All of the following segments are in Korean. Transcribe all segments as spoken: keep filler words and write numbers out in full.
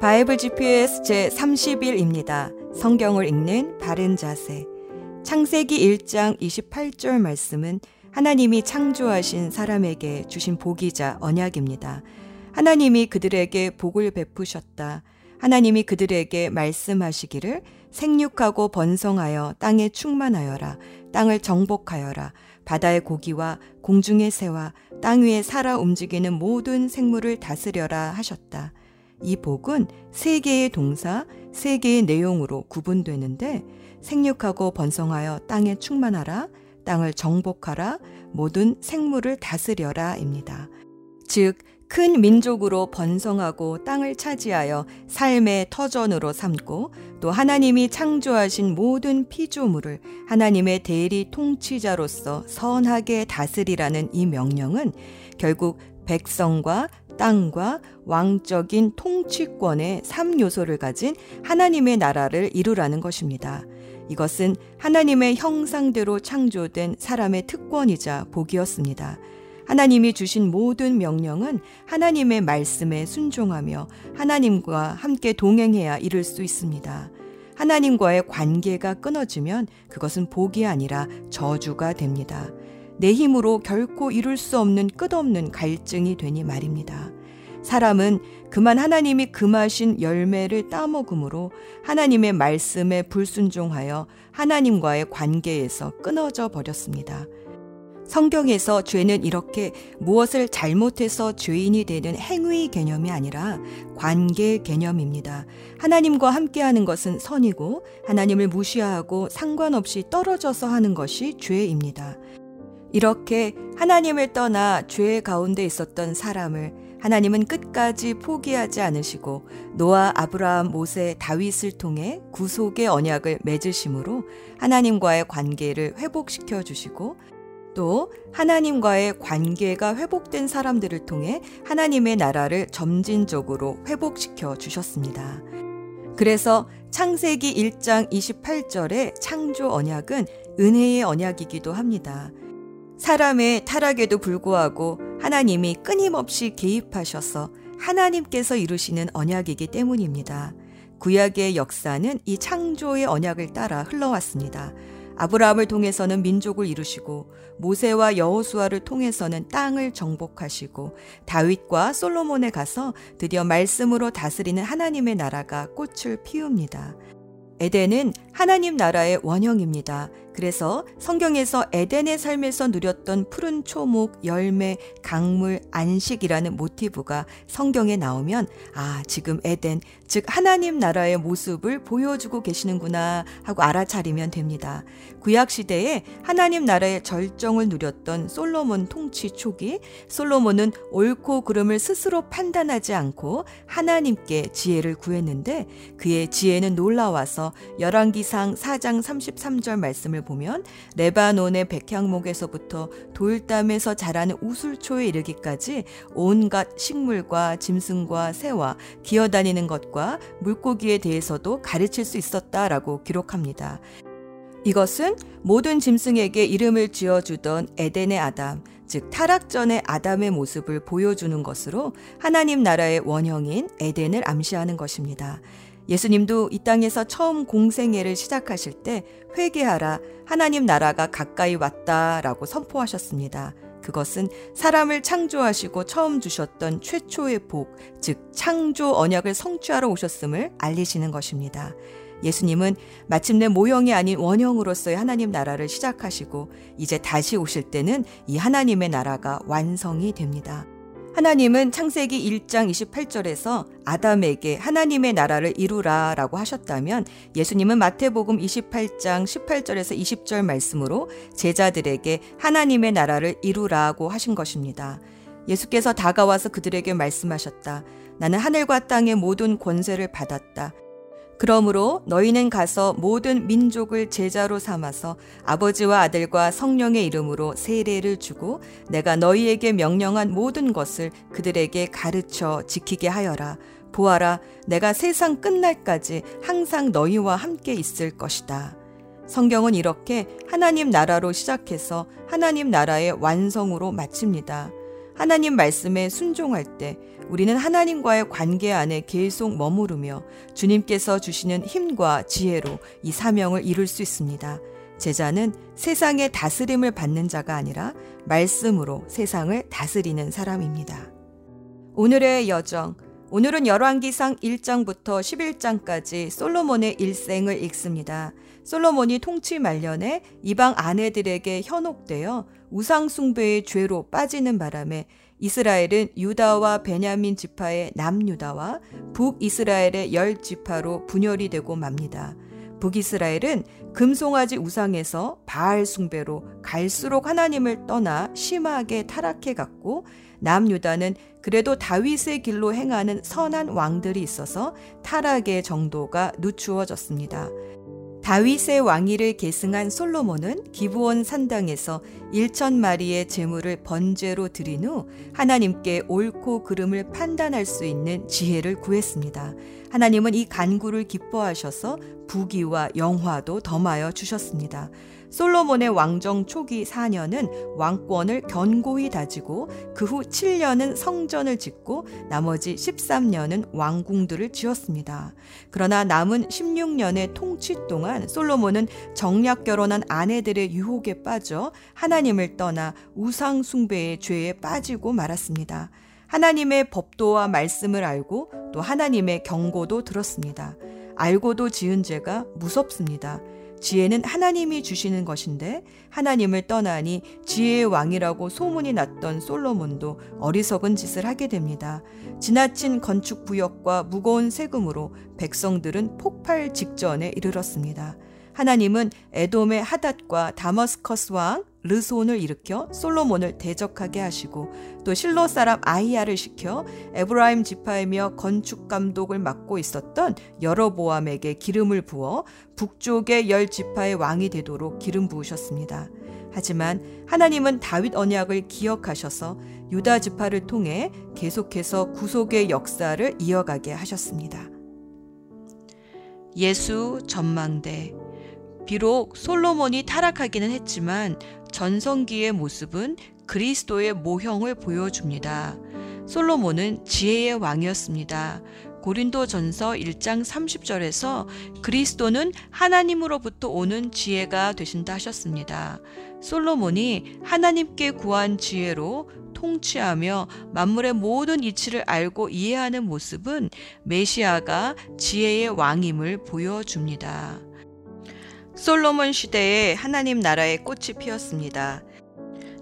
바이블 지피에스 제삼십 일입니다. 성경을 읽는 바른 자세. 창세기 일 장 이십팔 절 말씀은 하나님이 창조하신 사람에게 주신 복이자 언약입니다. 하나님이 그들에게 복을 베푸셨다. 하나님이 그들에게 말씀하시기를 생육하고 번성하여 땅에 충만하여라. 땅을 정복하여라. 바다의 고기와 공중의 새와 땅 위에 살아 움직이는 모든 생물을 다스려라 하셨다. 이 복은 세 개의 동사, 세 개의 내용으로 구분되는데 생육하고 번성하여 땅에 충만하라, 땅을 정복하라, 모든 생물을 다스려라입니다. 즉, 큰 민족으로 번성하고 땅을 차지하여 삶의 터전으로 삼고 또 하나님이 창조하신 모든 피조물을 하나님의 대리 통치자로서 선하게 다스리라는 이 명령은 결국 백성과 땅과 왕적인 통치권의 삼 요소를 가진 하나님의 나라를 이루라는 것입니다. 이것은 하나님의 형상대로 창조된 사람의 특권이자 복이었습니다. 하나님이 주신 모든 명령은 하나님의 말씀에 순종하며 하나님과 함께 동행해야 이룰 수 있습니다. 하나님과의 관계가 끊어지면 그것은 복이 아니라 저주가 됩니다. 내 힘으로 결코 이룰 수 없는 끝없는 갈증이 되니 말입니다. 사람은 그만 하나님이 금하신 열매를 따먹음으로 하나님의 말씀에 불순종하여 하나님과의 관계에서 끊어져 버렸습니다. 성경에서 죄는 이렇게 무엇을 잘못해서 죄인이 되는 행위 개념이 아니라 관계 개념입니다. 하나님과 함께하는 것은 선이고 하나님을 무시하고 상관없이 떨어져서 하는 것이 죄입니다. 이렇게 하나님을 떠나 죄 가운데 있었던 사람을 하나님은 끝까지 포기하지 않으시고 노아, 아브라함, 모세, 다윗을 통해 구속의 언약을 맺으심으로 하나님과의 관계를 회복시켜 주시고 또 하나님과의 관계가 회복된 사람들을 통해 하나님의 나라를 점진적으로 회복시켜 주셨습니다. 그래서 창세기 일 장 이십팔 절의 창조 언약은 은혜의 언약이기도 합니다. 사람의 타락에도 불구하고 하나님이 끊임없이 개입하셔서 하나님께서 이루시는 언약이기 때문입니다. 구약의 역사는 이 창조의 언약을 따라 흘러왔습니다. 아브라함을 통해서는 민족을 이루시고 모세와 여호수아를 통해서는 땅을 정복하시고 다윗과 솔로몬에 가서 드디어 말씀으로 다스리는 하나님의 나라가 꽃을 피웁니다. 에덴은 하나님 나라의 원형입니다. 그래서 성경에서 에덴의 삶에서 누렸던 푸른 초목, 열매, 강물, 안식이라는 모티브가 성경에 나오면 아, 지금 에덴, 즉 하나님 나라의 모습을 보여주고 계시는구나 하고 알아차리면 됩니다. 구약시대에 하나님 나라의 절정을 누렸던 솔로몬 통치 초기, 솔로몬은 옳고 그름을 스스로 판단하지 않고 하나님께 지혜를 구했는데 그의 지혜는 놀라워서 열왕기상 사 장 삼십삼 절 말씀을 보면 레바논의 백향목에서부터 돌담에서 자라는 우슬초에 이르기까지 온갖 식물과 짐승과 새와 기어다니는 것과 물고기에 대해서도 가르칠 수 있었다라고 기록합니다. 이것은 모든 짐승에게 이름을 지어주던 에덴의 아담, 즉 타락전의 아담의 모습을 보여주는 것으로 하나님 나라의 원형인 에덴을 암시하는 것입니다. 예수님도 이 땅에서 처음 공생애를 시작하실 때 회개하라, 하나님 나라가 가까이 왔다라고 선포하셨습니다. 그것은 사람을 창조하시고 처음 주셨던 최초의 복, 즉 창조 언약을 성취하러 오셨음을 알리시는 것입니다. 예수님은 마침내 모형이 아닌 원형으로서의 하나님 나라를 시작하시고 이제 다시 오실 때는 이 하나님의 나라가 완성이 됩니다. 하나님은 창세기 일 장 이십팔 절에서 아담에게 하나님의 나라를 이루라 라고 하셨다면 예수님은 마태복음 이십팔 장 십팔 절에서 이십 절 말씀으로 제자들에게 하나님의 나라를 이루라고 하신 것입니다. 예수께서 다가와서 그들에게 말씀하셨다. 나는 하늘과 땅의 모든 권세를 받았다. 그러므로 너희는 가서 모든 민족을 제자로 삼아서 아버지와 아들과 성령의 이름으로 세례를 주고 내가 너희에게 명령한 모든 것을 그들에게 가르쳐 지키게 하여라. 보아라, 내가 세상 끝날까지 항상 너희와 함께 있을 것이다. 성경은 이렇게 하나님 나라로 시작해서 하나님 나라의 완성으로 마칩니다. 하나님 말씀에 순종할 때 우리는 하나님과의 관계 안에 계속 머무르며 주님께서 주시는 힘과 지혜로 이 사명을 이룰 수 있습니다. 제자는 세상의 다스림을 받는 자가 아니라 말씀으로 세상을 다스리는 사람입니다. 오늘의 여정, 오늘은 열왕기상 일 장부터 십일 장까지 솔로몬의 일생을 읽습니다. 솔로몬이 통치 말년에 이방 아내들에게 현혹되어 우상 숭배의 죄로 빠지는 바람에 이스라엘은 유다와 베냐민 지파의 남유다와 북이스라엘의 열 지파로 분열이 되고 맙니다. 북이스라엘은 금송아지 우상에서 바알 숭배로 갈수록 하나님을 떠나 심하게 타락해갔고, 남유다는 그래도 다윗의 길로 행하는 선한 왕들이 있어서 타락의 정도가 늦추어졌습니다. 다윗의 왕위를 계승한 솔로몬은 기브온 산당에서 천마리의 제물을 번제로 드린 후 하나님께 옳고 그름을 판단할 수 있는 지혜를 구했습니다. 하나님은 이 간구를 기뻐하셔서 부귀와 영화도 덤하여 주셨습니다. 솔로몬의 왕정 초기 사 년은 왕권을 견고히 다지고 그 후 칠 년은 성전을 짓고 나머지 십삼 년은 왕궁들을 지었습니다. 그러나 남은 십육 년의 통치 동안 솔로몬은 정략 결혼한 아내들의 유혹에 빠져 하나님을 떠나 우상 숭배의 죄에 빠지고 말았습니다. 하나님의 법도와 말씀을 알고 또 하나님의 경고도 들었습니다. 알고도 지은 죄가 무섭습니다. 지혜는 하나님이 주시는 것인데 하나님을 떠나니 지혜의 왕이라고 소문이 났던 솔로몬도 어리석은 짓을 하게 됩니다. 지나친 건축 부역과 무거운 세금으로 백성들은 폭발 직전에 이르렀습니다. 하나님은 에돔의 하닷과 다머스커스 왕 르손을 일으켜 솔로몬을 대적하게 하시고, 또 실로 사람 아히야를 시켜 에브라임 지파이며 건축 감독을 맡고 있었던 여로보암에게 기름을 부어 북쪽의 열 지파의 왕이 되도록 기름 부으셨습니다. 하지만 하나님은 다윗 언약을 기억하셔서 유다 지파를 통해 계속해서 구속의 역사를 이어가게 하셨습니다. 예수 전망대. 비록 솔로몬이 타락하기는 했지만 전성기의 모습은 그리스도의 모형을 보여줍니다. 솔로몬은 지혜의 왕이었습니다. 고린도 전서 일 장 삼십 절에서 그리스도는 하나님으로부터 오는 지혜가 되신다 하셨습니다. 솔로몬이 하나님께 구한 지혜로 통치하며 만물의 모든 이치를 알고 이해하는 모습은 메시아가 지혜의 왕임을 보여줍니다. 솔로몬 시대에 하나님 나라의 꽃이 피었습니다.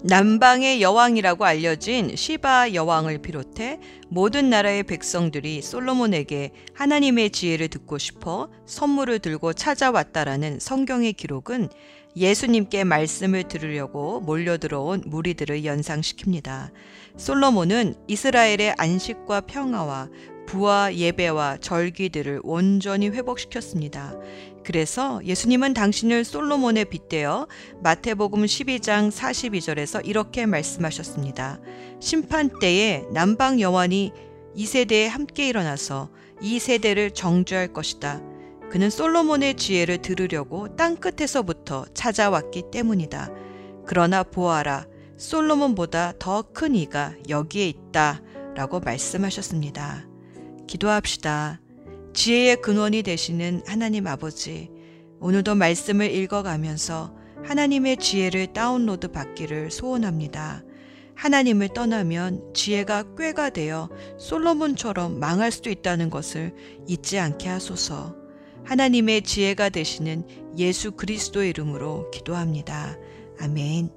남방의 여왕이라고 알려진 시바 여왕을 비롯해 모든 나라의 백성들이 솔로몬에게 하나님의 지혜를 듣고 싶어 선물을 들고 찾아왔다라는 성경의 기록은 예수님께 말씀을 들으려고 몰려들어온 무리들을 연상시킵니다. 솔로몬은 이스라엘의 안식과 평화와 부와 예배와 절기들을 온전히 회복시켰습니다. 그래서 예수님은 당신을 솔로몬에 빗대어 마태복음 십이 장 사십이 절에서 이렇게 말씀하셨습니다. 심판 때에 남방 여왕이 이 세대에 함께 일어나서 이 세대를 정죄할 것이다. 그는 솔로몬의 지혜를 들으려고 땅끝에서부터 찾아왔기 때문이다. 그러나 보아라, 솔로몬보다 더 큰 이가 여기에 있다. 라고 말씀하셨습니다. 기도합시다. 지혜의 근원이 되시는 하나님 아버지, 오늘도 말씀을 읽어가면서 하나님의 지혜를 다운로드 받기를 소원합니다. 하나님을 떠나면 지혜가 꾀가 되어 솔로몬처럼 망할 수도 있다는 것을 잊지 않게 하소서. 하나님의 지혜가 되시는 예수 그리스도의 이름으로 기도합니다. 아멘.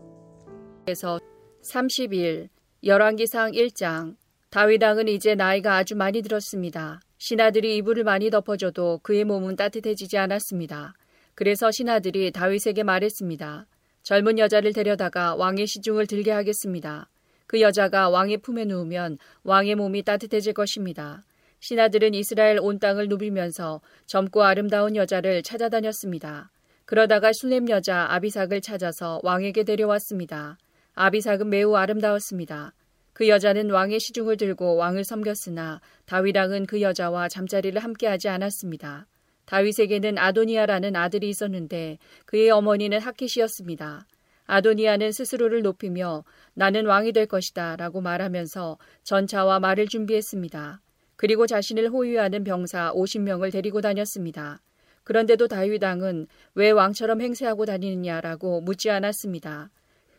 그래서 삼십 일 열왕기상 일 장. 다윗 왕은 이제 나이가 아주 많이 들었습니다. 신하들이 이불을 많이 덮어줘도 그의 몸은 따뜻해지지 않았습니다. 그래서 신하들이 다윗에게 말했습니다. 젊은 여자를 데려다가 왕의 시중을 들게 하겠습니다. 그 여자가 왕의 품에 누우면 왕의 몸이 따뜻해질 것입니다. 신하들은 이스라엘 온 땅을 누비면서 젊고 아름다운 여자를 찾아다녔습니다. 그러다가 술렘 여자 아비삭을 찾아서 왕에게 데려왔습니다. 아비삭은 매우 아름다웠습니다. 그 여자는 왕의 시중을 들고 왕을 섬겼으나 다윗왕은 그 여자와 잠자리를 함께하지 않았습니다. 다윗에게는 아도니아라는 아들이 있었는데 그의 어머니는 하키시였습니다. 아도니아는 스스로를 높이며 나는 왕이 될 것이다 라고 말하면서 전차와 말을 준비했습니다. 그리고 자신을 호위하는 병사 오십 명을 데리고 다녔습니다. 그런데도 다윗 왕은 왜 왕처럼 행세하고 다니느냐라고 묻지 않았습니다.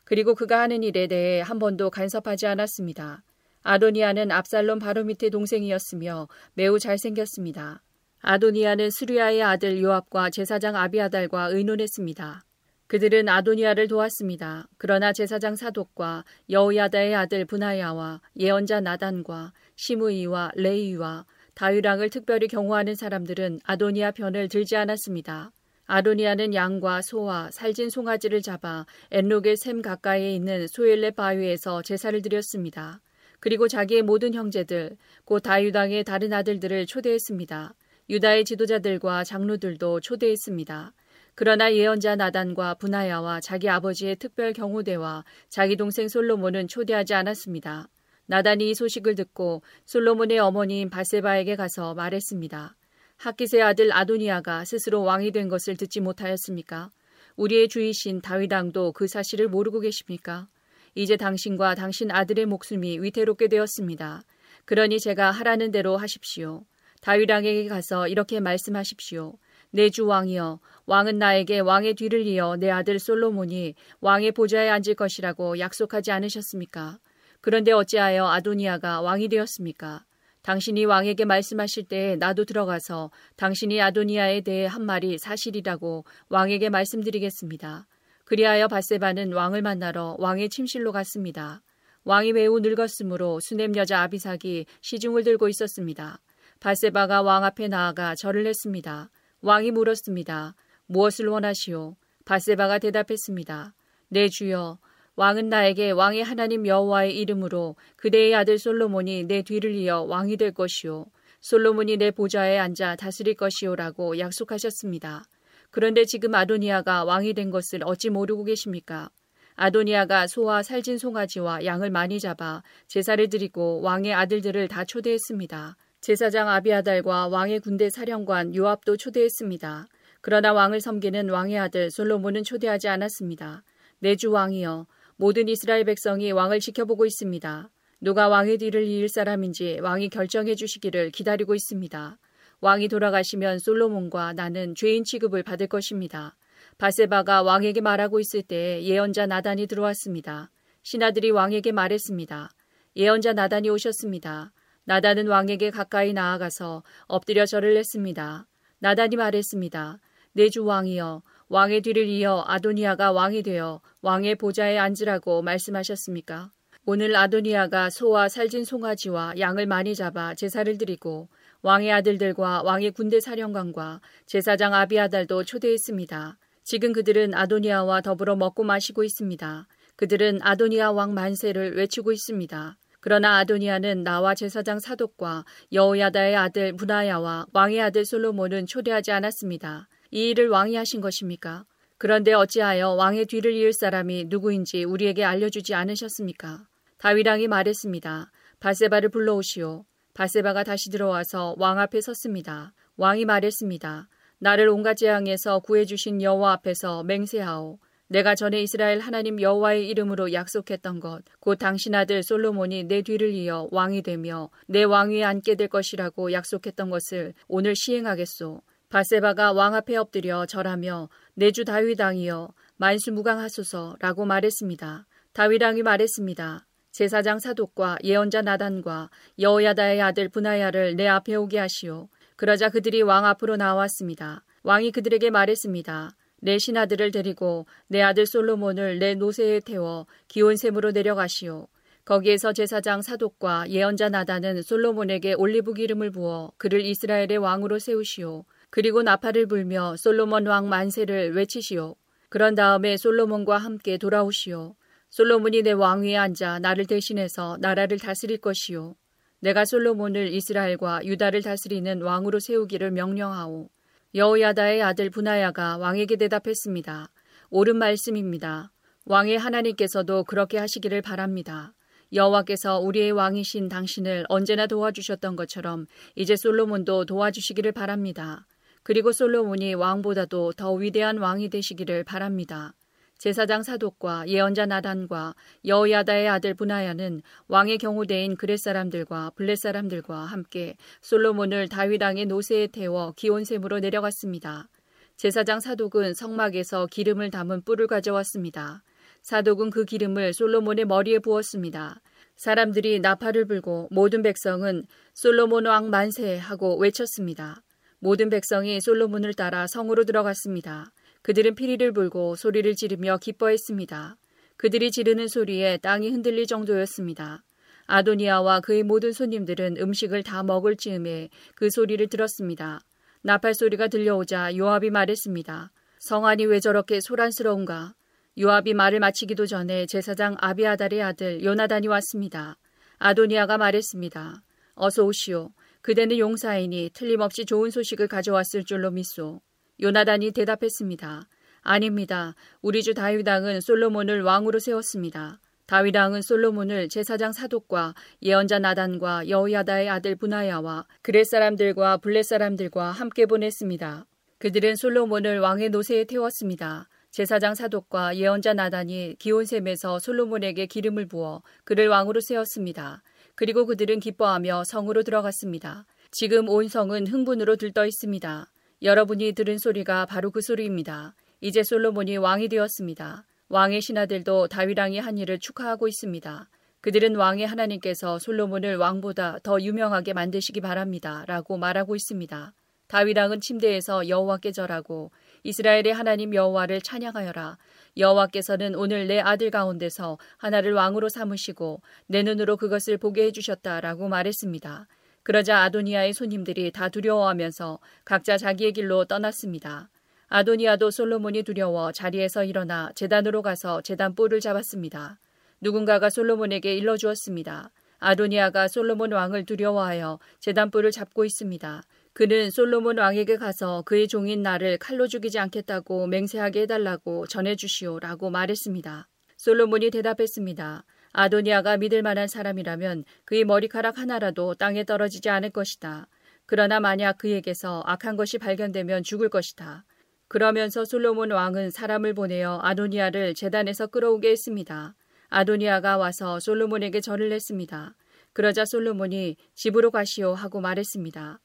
그리고 그가 하는 일에 대해 한 번도 간섭하지 않았습니다. 아도니아는 압살롬 바로 밑의 동생이었으며 매우 잘생겼습니다. 아도니아는 수리아의 아들 요압과 제사장 아비아달과 의논했습니다. 그들은 아도니아를 도왔습니다. 그러나 제사장 사독과 여호야다의 아들 분하야와 예언자 나단과 시므이와 레이와 다윗왕을 특별히 경호하는 사람들은 아도니아 편을 들지 않았습니다. 아도니아는 양과 소와 살진 송아지를 잡아 엔록의 샘 가까이에 있는 소엘렛 바위에서 제사를 드렸습니다. 그리고 자기의 모든 형제들, 곧 다윗왕의 다른 아들들을 초대했습니다. 유다의 지도자들과 장로들도 초대했습니다. 그러나 예언자 나단과 분하야와 자기 아버지의 특별 경호대와 자기 동생 솔로몬은 초대하지 않았습니다. 나단이 이 소식을 듣고 솔로몬의 어머니인 바세바에게 가서 말했습니다. 핫깃의 아들 아도니아가 스스로 왕이 된 것을 듣지 못하였습니까? 우리의 주이신 다윗 왕도 그 사실을 모르고 계십니까? 이제 당신과 당신 아들의 목숨이 위태롭게 되었습니다. 그러니 제가 하라는 대로 하십시오. 다윗 왕에게 가서 이렇게 말씀하십시오. 내 주 왕이여, 왕은 나에게 왕의 뒤를 이어 내 아들 솔로몬이 왕의 보좌에 앉을 것이라고 약속하지 않으셨습니까? 그런데 어찌하여 아도니아가 왕이 되었습니까? 당신이 왕에게 말씀하실 때에 나도 들어가서 당신이 아도니아에 대해 한 말이 사실이라고 왕에게 말씀드리겠습니다. 그리하여 바세바는 왕을 만나러 왕의 침실로 갔습니다. 왕이 매우 늙었으므로 수넴 여자 아비삭이 시중을 들고 있었습니다. 바세바가 왕 앞에 나아가 절을 했습니다. 왕이 물었습니다. 무엇을 원하시오? 바세바가 대답했습니다. 내 주여, 왕은 나에게 왕의 하나님 여호와의 이름으로 그대의 아들 솔로몬이 내 뒤를 이어 왕이 될 것이오. 솔로몬이 내 보좌에 앉아 다스릴 것이오라고 약속하셨습니다. 그런데 지금 아도니아가 왕이 된 것을 어찌 모르고 계십니까? 아도니아가 소와 살진 송아지와 양을 많이 잡아 제사를 드리고 왕의 아들들을 다 초대했습니다. 제사장 아비아달과 왕의 군대 사령관 요압도 초대했습니다. 그러나 왕을 섬기는 왕의 아들 솔로몬은 초대하지 않았습니다. 내 주 왕이여, 모든 이스라엘 백성이 왕을 지켜보고 있습니다. 누가 왕의 뒤를 이을 사람인지 왕이 결정해 주시기를 기다리고 있습니다. 왕이 돌아가시면 솔로몬과 나는 죄인 취급을 받을 것입니다. 바세바가 왕에게 말하고 있을 때 예언자 나단이 들어왔습니다. 신하들이 왕에게 말했습니다. 예언자 나단이 오셨습니다. 나단은 왕에게 가까이 나아가서 엎드려 절을 했습니다. 나단이 말했습니다. 내 주 왕이여, 왕의 뒤를 이어 아도니아가 왕이 되어 왕의 보좌에 앉으라고 말씀하셨습니까? 오늘 아도니아가 소와 살진 송아지와 양을 많이 잡아 제사를 드리고 왕의 아들들과 왕의 군대 사령관과 제사장 아비아달도 초대했습니다. 지금 그들은 아도니아와 더불어 먹고 마시고 있습니다. 그들은 아도니아 왕 만세를 외치고 있습니다. 그러나 아도니아는 나와 제사장 사독과 여호야다의 아들 분하야와 왕의 아들 솔로몬은 초대하지 않았습니다. 이 일을 왕이 하신 것입니까? 그런데 어찌하여 왕의 뒤를 이을 사람이 누구인지 우리에게 알려주지 않으셨습니까? 다윗왕이 말했습니다. 바세바를 불러오시오. 바세바가 다시 들어와서 왕 앞에 섰습니다. 왕이 말했습니다. 나를 온갖 재앙에서 구해주신 여호와 앞에서 맹세하오. 내가 전에 이스라엘 하나님 여호와의 이름으로 약속했던 것, 곧 당신 아들 솔로몬이 내 뒤를 이어 왕이 되며 내 왕위에 앉게 될 것이라고 약속했던 것을 오늘 시행하겠소. 바세바가 왕 앞에 엎드려 절하며 내 주 다윗 왕이여, 만수무강하소서라고 말했습니다. 다윗 왕이 말했습니다. 제사장 사독과 예언자 나단과 여호야다의 아들 분하야를 내 앞에 오게 하시오. 그러자 그들이 왕 앞으로 나왔습니다. 왕이 그들에게 말했습니다. 내 신하들을 데리고 내 아들 솔로몬을 내 노새에 태워 기온샘으로 내려가시오. 거기에서 제사장 사독과 예언자 나단은 솔로몬에게 올리브 기름을 부어 그를 이스라엘의 왕으로 세우시오. 그리고 나팔을 불며 솔로몬 왕 만세를 외치시오. 그런 다음에 솔로몬과 함께 돌아오시오. 솔로몬이 내 왕위에 앉아 나를 대신해서 나라를 다스릴 것이오. 내가 솔로몬을 이스라엘과 유다를 다스리는 왕으로 세우기를 명령하오. 여호야다의 아들 분하야가 왕에게 대답했습니다. 옳은 말씀입니다. 왕의 하나님께서도 그렇게 하시기를 바랍니다. 여호와께서 우리의 왕이신 당신을 언제나 도와주셨던 것처럼 이제 솔로몬도 도와주시기를 바랍니다. 그리고 솔로몬이 왕보다도 더 위대한 왕이 되시기를 바랍니다. 제사장 사독과 예언자 나단과 여호야다의 아들 브나야는 왕의 경호대인 그렛 사람들과 블렛 사람들과 함께 솔로몬을 다윗 왕의 노새에 태워 기온샘으로 내려갔습니다. 제사장 사독은 성막에서 기름을 담은 뿔을 가져왔습니다. 사독은 그 기름을 솔로몬의 머리에 부었습니다. 사람들이 나팔을 불고 모든 백성은 솔로몬 왕 만세 하고 외쳤습니다. 모든 백성이 솔로몬을 따라 성으로 들어갔습니다. 그들은 피리를 불고 소리를 지르며 기뻐했습니다. 그들이 지르는 소리에 땅이 흔들릴 정도였습니다. 아도니아와 그의 모든 손님들은 음식을 다 먹을 즈음에 그 소리를 들었습니다. 나팔 소리가 들려오자 요압이 말했습니다. 성안이 왜 저렇게 소란스러운가? 요압이 말을 마치기도 전에 제사장 아비아달의 아들 요나단이 왔습니다. 아도니아가 말했습니다. 어서 오시오. 그대는 용사이니 틀림없이 좋은 소식을 가져왔을 줄로 믿소. 요나단이 대답했습니다. 아닙니다. 우리 주 다윗 왕은 솔로몬을 왕으로 세웠습니다. 다윗 왕은 솔로몬을 제사장 사독과 예언자 나단과 여호야다의 아들 브나야와 그렛 사람들과 블렛 사람들과 함께 보냈습니다. 그들은 솔로몬을 왕의 노새에 태웠습니다. 제사장 사독과 예언자 나단이 기온샘에서 솔로몬에게 기름을 부어 그를 왕으로 세웠습니다. 그리고 그들은 기뻐하며 성으로 들어갔습니다. 지금 온 성은 흥분으로 들떠 있습니다. 여러분이 들은 소리가 바로 그 소리입니다. 이제 솔로몬이 왕이 되었습니다. 왕의 신하들도 다윗 왕이 한 일을 축하하고 있습니다. 그들은 왕의 하나님께서 솔로몬을 왕보다 더 유명하게 만드시기 바랍니다. 라고 말하고 있습니다. 다윗 왕은 침대에서 여호와께 절하고 이스라엘의 하나님 여호와를 찬양하여라. 여호와께서는 오늘 내 아들 가운데서 하나를 왕으로 삼으시고 내 눈으로 그것을 보게 해주셨다라고 말했습니다. 그러자 아도니아의 손님들이 다 두려워하면서 각자 자기의 길로 떠났습니다. 아도니아도 솔로몬이 두려워 자리에서 일어나 제단으로 가서 제단 뿔을 잡았습니다. 누군가가 솔로몬에게 일러주었습니다. 아도니아가 솔로몬 왕을 두려워하여 제단 뿔을 잡고 있습니다. 그는 솔로몬 왕에게 가서 그의 종인 나를 칼로 죽이지 않겠다고 맹세하게 해달라고 전해주시오라고 말했습니다. 솔로몬이 대답했습니다. 아도니아가 믿을 만한 사람이라면 그의 머리카락 하나라도 땅에 떨어지지 않을 것이다. 그러나 만약 그에게서 악한 것이 발견되면 죽을 것이다. 그러면서 솔로몬 왕은 사람을 보내어 아도니아를 제단에서 끌어오게 했습니다. 아도니아가 와서 솔로몬에게 절을 했습니다. 그러자 솔로몬이 집으로 가시오 하고 말했습니다.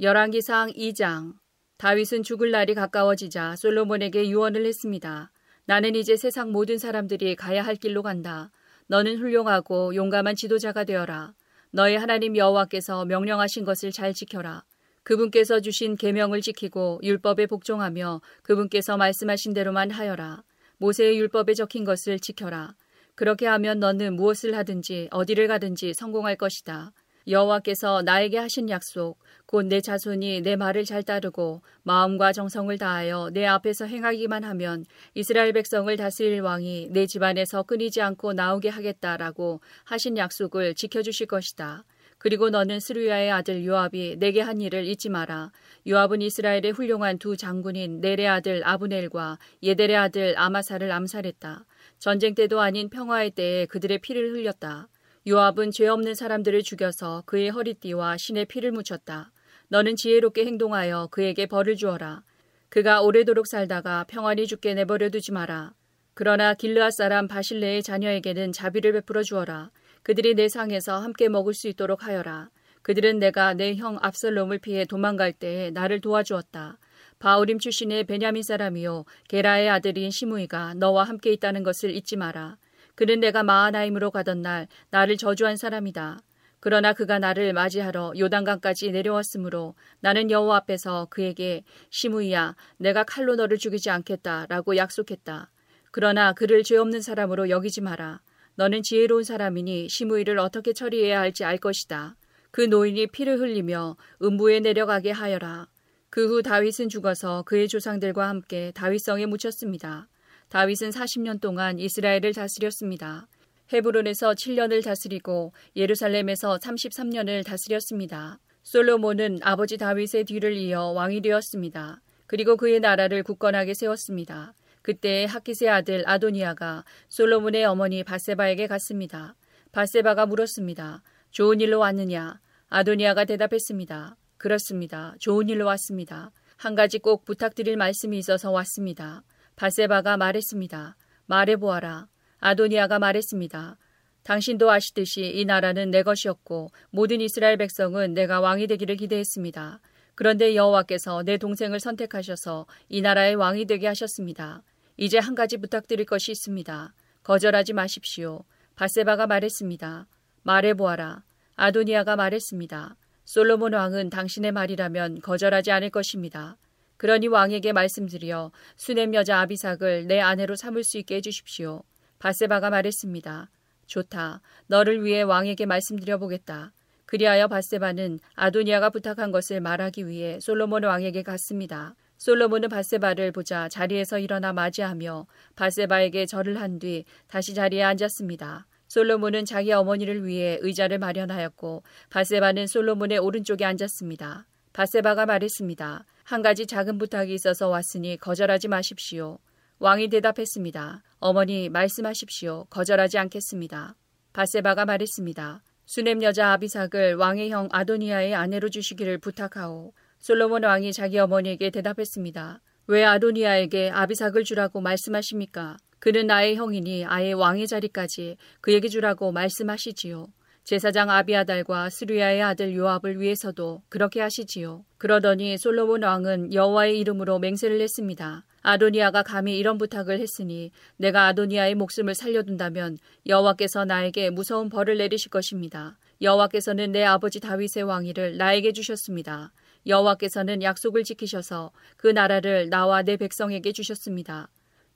열왕기상 이 장. 다윗은 죽을 날이 가까워지자 솔로몬에게 유언을 했습니다. 나는 이제 세상 모든 사람들이 가야 할 길로 간다. 너는 훌륭하고 용감한 지도자가 되어라. 너의 하나님 여호와께서 명령하신 것을 잘 지켜라. 그분께서 주신 계명을 지키고 율법에 복종하며 그분께서 말씀하신 대로만 하여라. 모세의 율법에 적힌 것을 지켜라. 그렇게 하면 너는 무엇을 하든지 어디를 가든지 성공할 것이다. 여호와께서 나에게 하신 약속, 곧 내 자손이 내 말을 잘 따르고 마음과 정성을 다하여 내 앞에서 행하기만 하면 이스라엘 백성을 다스릴 왕이 내 집안에서 끊이지 않고 나오게 하겠다라고 하신 약속을 지켜주실 것이다. 그리고 너는 스루야의 아들 요압이 내게 한 일을 잊지 마라. 요압은 이스라엘의 훌륭한 두 장군인 넬의 아들 아브넬과 예델의 아들 아마사를 암살했다. 전쟁 때도 아닌 평화의 때에 그들의 피를 흘렸다. 요압은 죄 없는 사람들을 죽여서 그의 허리띠와 신에 피를 묻혔다. 너는 지혜롭게 행동하여 그에게 벌을 주어라. 그가 오래도록 살다가 평안히 죽게 내버려 두지 마라. 그러나 길르앗 사람 바실레의 자녀에게는 자비를 베풀어 주어라. 그들이 내 상에서 함께 먹을 수 있도록 하여라. 그들은 내가 내 형 압살롬을 피해 도망갈 때에 나를 도와주었다. 바오림 출신의 베냐민 사람이요 게라의 아들인 시므이가 너와 함께 있다는 것을 잊지 마라. 그는 내가 마하나임으로 가던 날 나를 저주한 사람이다. 그러나 그가 나를 맞이하러 요단강까지 내려왔으므로 나는 여호와 앞에서 그에게 시므이야 내가 칼로 너를 죽이지 않겠다라고 약속했다. 그러나 그를 죄 없는 사람으로 여기지 마라. 너는 지혜로운 사람이니 시므이를 어떻게 처리해야 할지 알 것이다. 그 노인이 피를 흘리며 음부에 내려가게 하여라. 그 후 다윗은 죽어서 그의 조상들과 함께 다윗성에 묻혔습니다. 다윗은 사십 년 동안 이스라엘을 다스렸습니다. 헤브론에서 칠 년을 다스리고 예루살렘에서 삼십삼 년을 다스렸습니다. 솔로몬은 아버지 다윗의 뒤를 이어 왕이 되었습니다. 그리고 그의 나라를 굳건하게 세웠습니다. 그때 하키스의 아들 아도니아가 솔로몬의 어머니 바세바에게 갔습니다. 바세바가 물었습니다. 좋은 일로 왔느냐? 아도니아가 대답했습니다. 그렇습니다. 좋은 일로 왔습니다. 한 가지 꼭 부탁드릴 말씀이 있어서 왔습니다. 바세바가 말했습니다. 말해보아라. 아도니아가 말했습니다. 당신도 아시듯이 이 나라는 내 것이었고 모든 이스라엘 백성은 내가 왕이 되기를 기대했습니다. 그런데 여호와께서 내 동생을 선택하셔서 이 나라의 왕이 되게 하셨습니다. 이제 한 가지 부탁드릴 것이 있습니다. 거절하지 마십시오. 바세바가 말했습니다. 말해보아라. 아도니아가 말했습니다. 솔로몬 왕은 당신의 말이라면 거절하지 않을 것입니다. 그러니 왕에게 말씀드려 수넴 여자 아비삭을 내 아내로 삼을 수 있게 해주십시오. 바세바가 말했습니다. 좋다. 너를 위해 왕에게 말씀드려보겠다. 그리하여 바세바는 아도니아가 부탁한 것을 말하기 위해 솔로몬 왕에게 갔습니다. 솔로몬은 바세바를 보자 자리에서 일어나 맞이하며 바세바에게 절을 한 뒤 다시 자리에 앉았습니다. 솔로몬은 자기 어머니를 위해 의자를 마련하였고 바세바는 솔로몬의 오른쪽에 앉았습니다. 바세바가 말했습니다. 한 가지 작은 부탁이 있어서 왔으니 거절하지 마십시오. 왕이 대답했습니다. 어머니, 말씀하십시오. 거절하지 않겠습니다. 바세바가 말했습니다. 수넴 여자 아비삭을 왕의 형 아도니아의 아내로 주시기를 부탁하오. 솔로몬 왕이 자기 어머니에게 대답했습니다. 왜 아도니아에게 아비삭을 주라고 말씀하십니까? 그는 나의 형이니 아예 왕의 자리까지 그에게 주라고 말씀하시지요. 제사장 아비아달과 스루야의 아들 요압을 위해서도 그렇게 하시지요. 그러더니 솔로몬 왕은 여호와의 이름으로 맹세를 했습니다. 아도니아가 감히 이런 부탁을 했으니 내가 아도니아의 목숨을 살려둔다면 여호와께서 나에게 무서운 벌을 내리실 것입니다. 여호와께서는 내 아버지 다윗의 왕위를 나에게 주셨습니다. 여호와께서는 약속을 지키셔서 그 나라를 나와 내 백성에게 주셨습니다.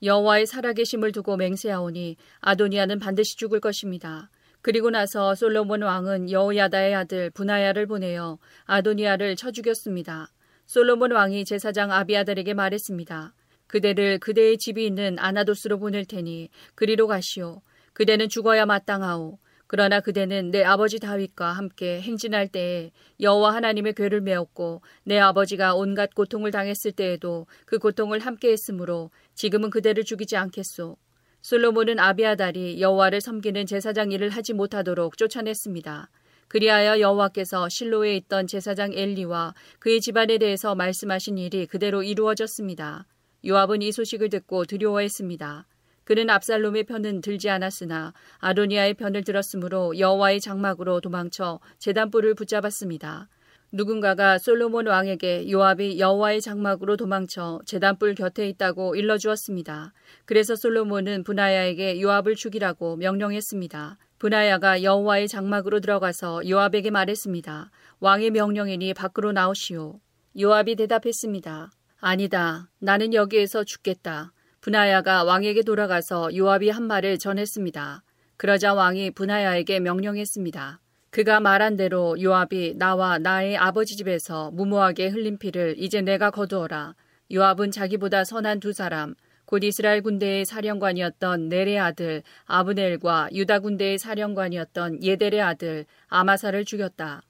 여호와의 살아계심을 두고 맹세하오니 아도니아는 반드시 죽을 것입니다. 그리고 나서 솔로몬 왕은 여호야다의 아들 분하야를 보내어 아도니아를 쳐 죽였습니다. 솔로몬 왕이 제사장 아비아달에게 말했습니다. 그대를 그대의 집이 있는 아나도스로 보낼 테니 그리로 가시오. 그대는 죽어야 마땅하오. 그러나 그대는 내 아버지 다윗과 함께 행진할 때에 여호와 하나님의 궤를 메었고 내 아버지가 온갖 고통을 당했을 때에도 그 고통을 함께 했으므로 지금은 그대를 죽이지 않겠소. 솔로몬은 아비아달이 여호와를 섬기는 제사장 일을 하지 못하도록 쫓아냈습니다. 그리하여 여호와께서 실로에 있던 제사장 엘리와 그의 집안에 대해서 말씀하신 일이 그대로 이루어졌습니다. 요압은 이 소식을 듣고 두려워했습니다. 그는 압살롬의 편은 들지 않았으나 아도니아의 편을 들었으므로 여호와의 장막으로 도망쳐 제단불을 붙잡았습니다. 누군가가 솔로몬 왕에게 요압이 여호와의 장막으로 도망쳐 제단불 곁에 있다고 일러주었습니다. 그래서 솔로몬은 분하야에게 요압을 죽이라고 명령했습니다. 분하야가 여호와의 장막으로 들어가서 요압에게 말했습니다. 왕의 명령이니 밖으로 나오시오. 요압이 대답했습니다. 아니다. 나는 여기에서 죽겠다. 분하야가 왕에게 돌아가서 요압이 한 말을 전했습니다. 그러자 왕이 분하야에게 명령했습니다. 그가 말한 대로 요압이 나와 나의 아버지 집에서 무모하게 흘린 피를 이제 내가 거두어라. 요압은 자기보다 선한 두 사람, 곧 이스라엘 군대의 사령관이었던 넬의 아들 아브넬과 유다 군대의 사령관이었던 예델의 아들 아마사를 죽였다.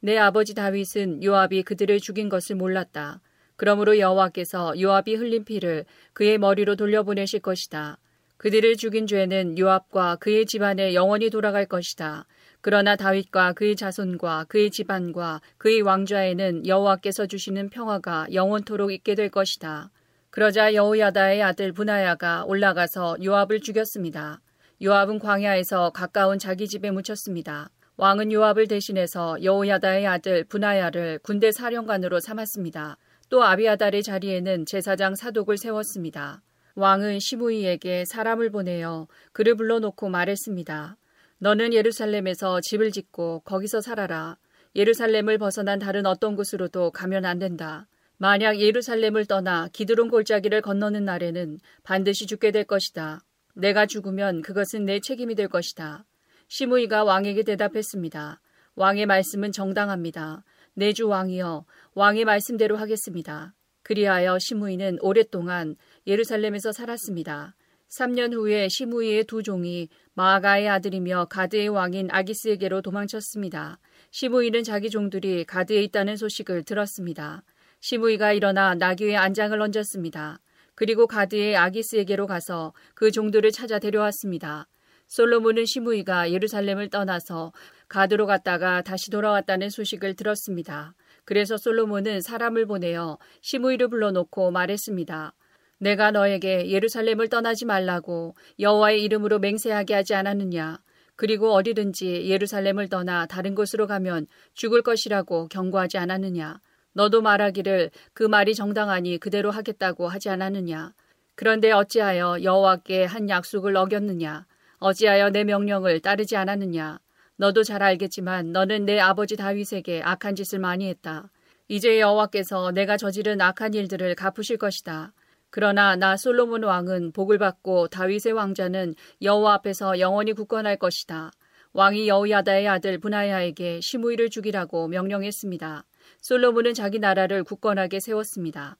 내 아버지 다윗은 요압이 그들을 죽인 것을 몰랐다. 그러므로 여호와께서 요압이 흘린 피를 그의 머리로 돌려보내실 것이다. 그들을 죽인 죄는 요압과 그의 집안에 영원히 돌아갈 것이다. 그러나 다윗과 그의 자손과 그의 집안과 그의 왕좌에는 여호와께서 주시는 평화가 영원토록 있게 될 것이다. 그러자 여호야다의 아들 분하야가 올라가서 요압을 죽였습니다. 요압은 광야에서 가까운 자기 집에 묻혔습니다. 왕은 요압을 대신해서 여호야다의 아들 분하야를 군대 사령관으로 삼았습니다. 또 아비아달의 자리에는 제사장 사독을 세웠습니다. 왕은 시므이에게 사람을 보내어 그를 불러놓고 말했습니다. 너는 예루살렘에서 집을 짓고 거기서 살아라. 예루살렘을 벗어난 다른 어떤 곳으로도 가면 안 된다. 만약 예루살렘을 떠나 기드론 골짜기를 건너는 날에는 반드시 죽게 될 것이다. 내가 죽으면 그것은 내 책임이 될 것이다. 시므이가 왕에게 대답했습니다. 왕의 말씀은 정당합니다. 내 주 왕이여, 왕의 말씀대로 하겠습니다. 그리하여 시므이는 오랫동안 예루살렘에서 살았습니다. 삼 년 후에 시므이의 두 종이 마아가의 아들이며 가드의 왕인 아기스에게로 도망쳤습니다. 시므이는 자기 종들이 가드에 있다는 소식을 들었습니다. 시므이가 일어나 나귀의 안장을 얹었습니다. 그리고 가드의 아기스에게로 가서 그 종들을 찾아 데려왔습니다. 솔로몬은 시므이가 예루살렘을 떠나서 가드로 갔다가 다시 돌아왔다는 소식을 들었습니다. 그래서 솔로몬은 사람을 보내어 시므이를 불러놓고 말했습니다. 내가 너에게 예루살렘을 떠나지 말라고 여호와의 이름으로 맹세하게 하지 않았느냐. 그리고 어디든지 예루살렘을 떠나 다른 곳으로 가면 죽을 것이라고 경고하지 않았느냐. 너도 말하기를 그 말이 정당하니 그대로 하겠다고 하지 않았느냐. 그런데 어찌하여 여호와께 한 약속을 어겼느냐. 어찌하여 내 명령을 따르지 않았느냐. 너도 잘 알겠지만 너는 내 아버지 다윗에게 악한 짓을 많이 했다. 이제 여호와께서 내가 저지른 악한 일들을 갚으실 것이다. 그러나 나 솔로몬 왕은 복을 받고 다윗의 왕자는 여호와 앞에서 영원히 굳건할 것이다. 왕이 여호야다의 아들 브나야에게 시므이를 죽이라고 명령했습니다. 솔로몬은 자기 나라를 굳건하게 세웠습니다.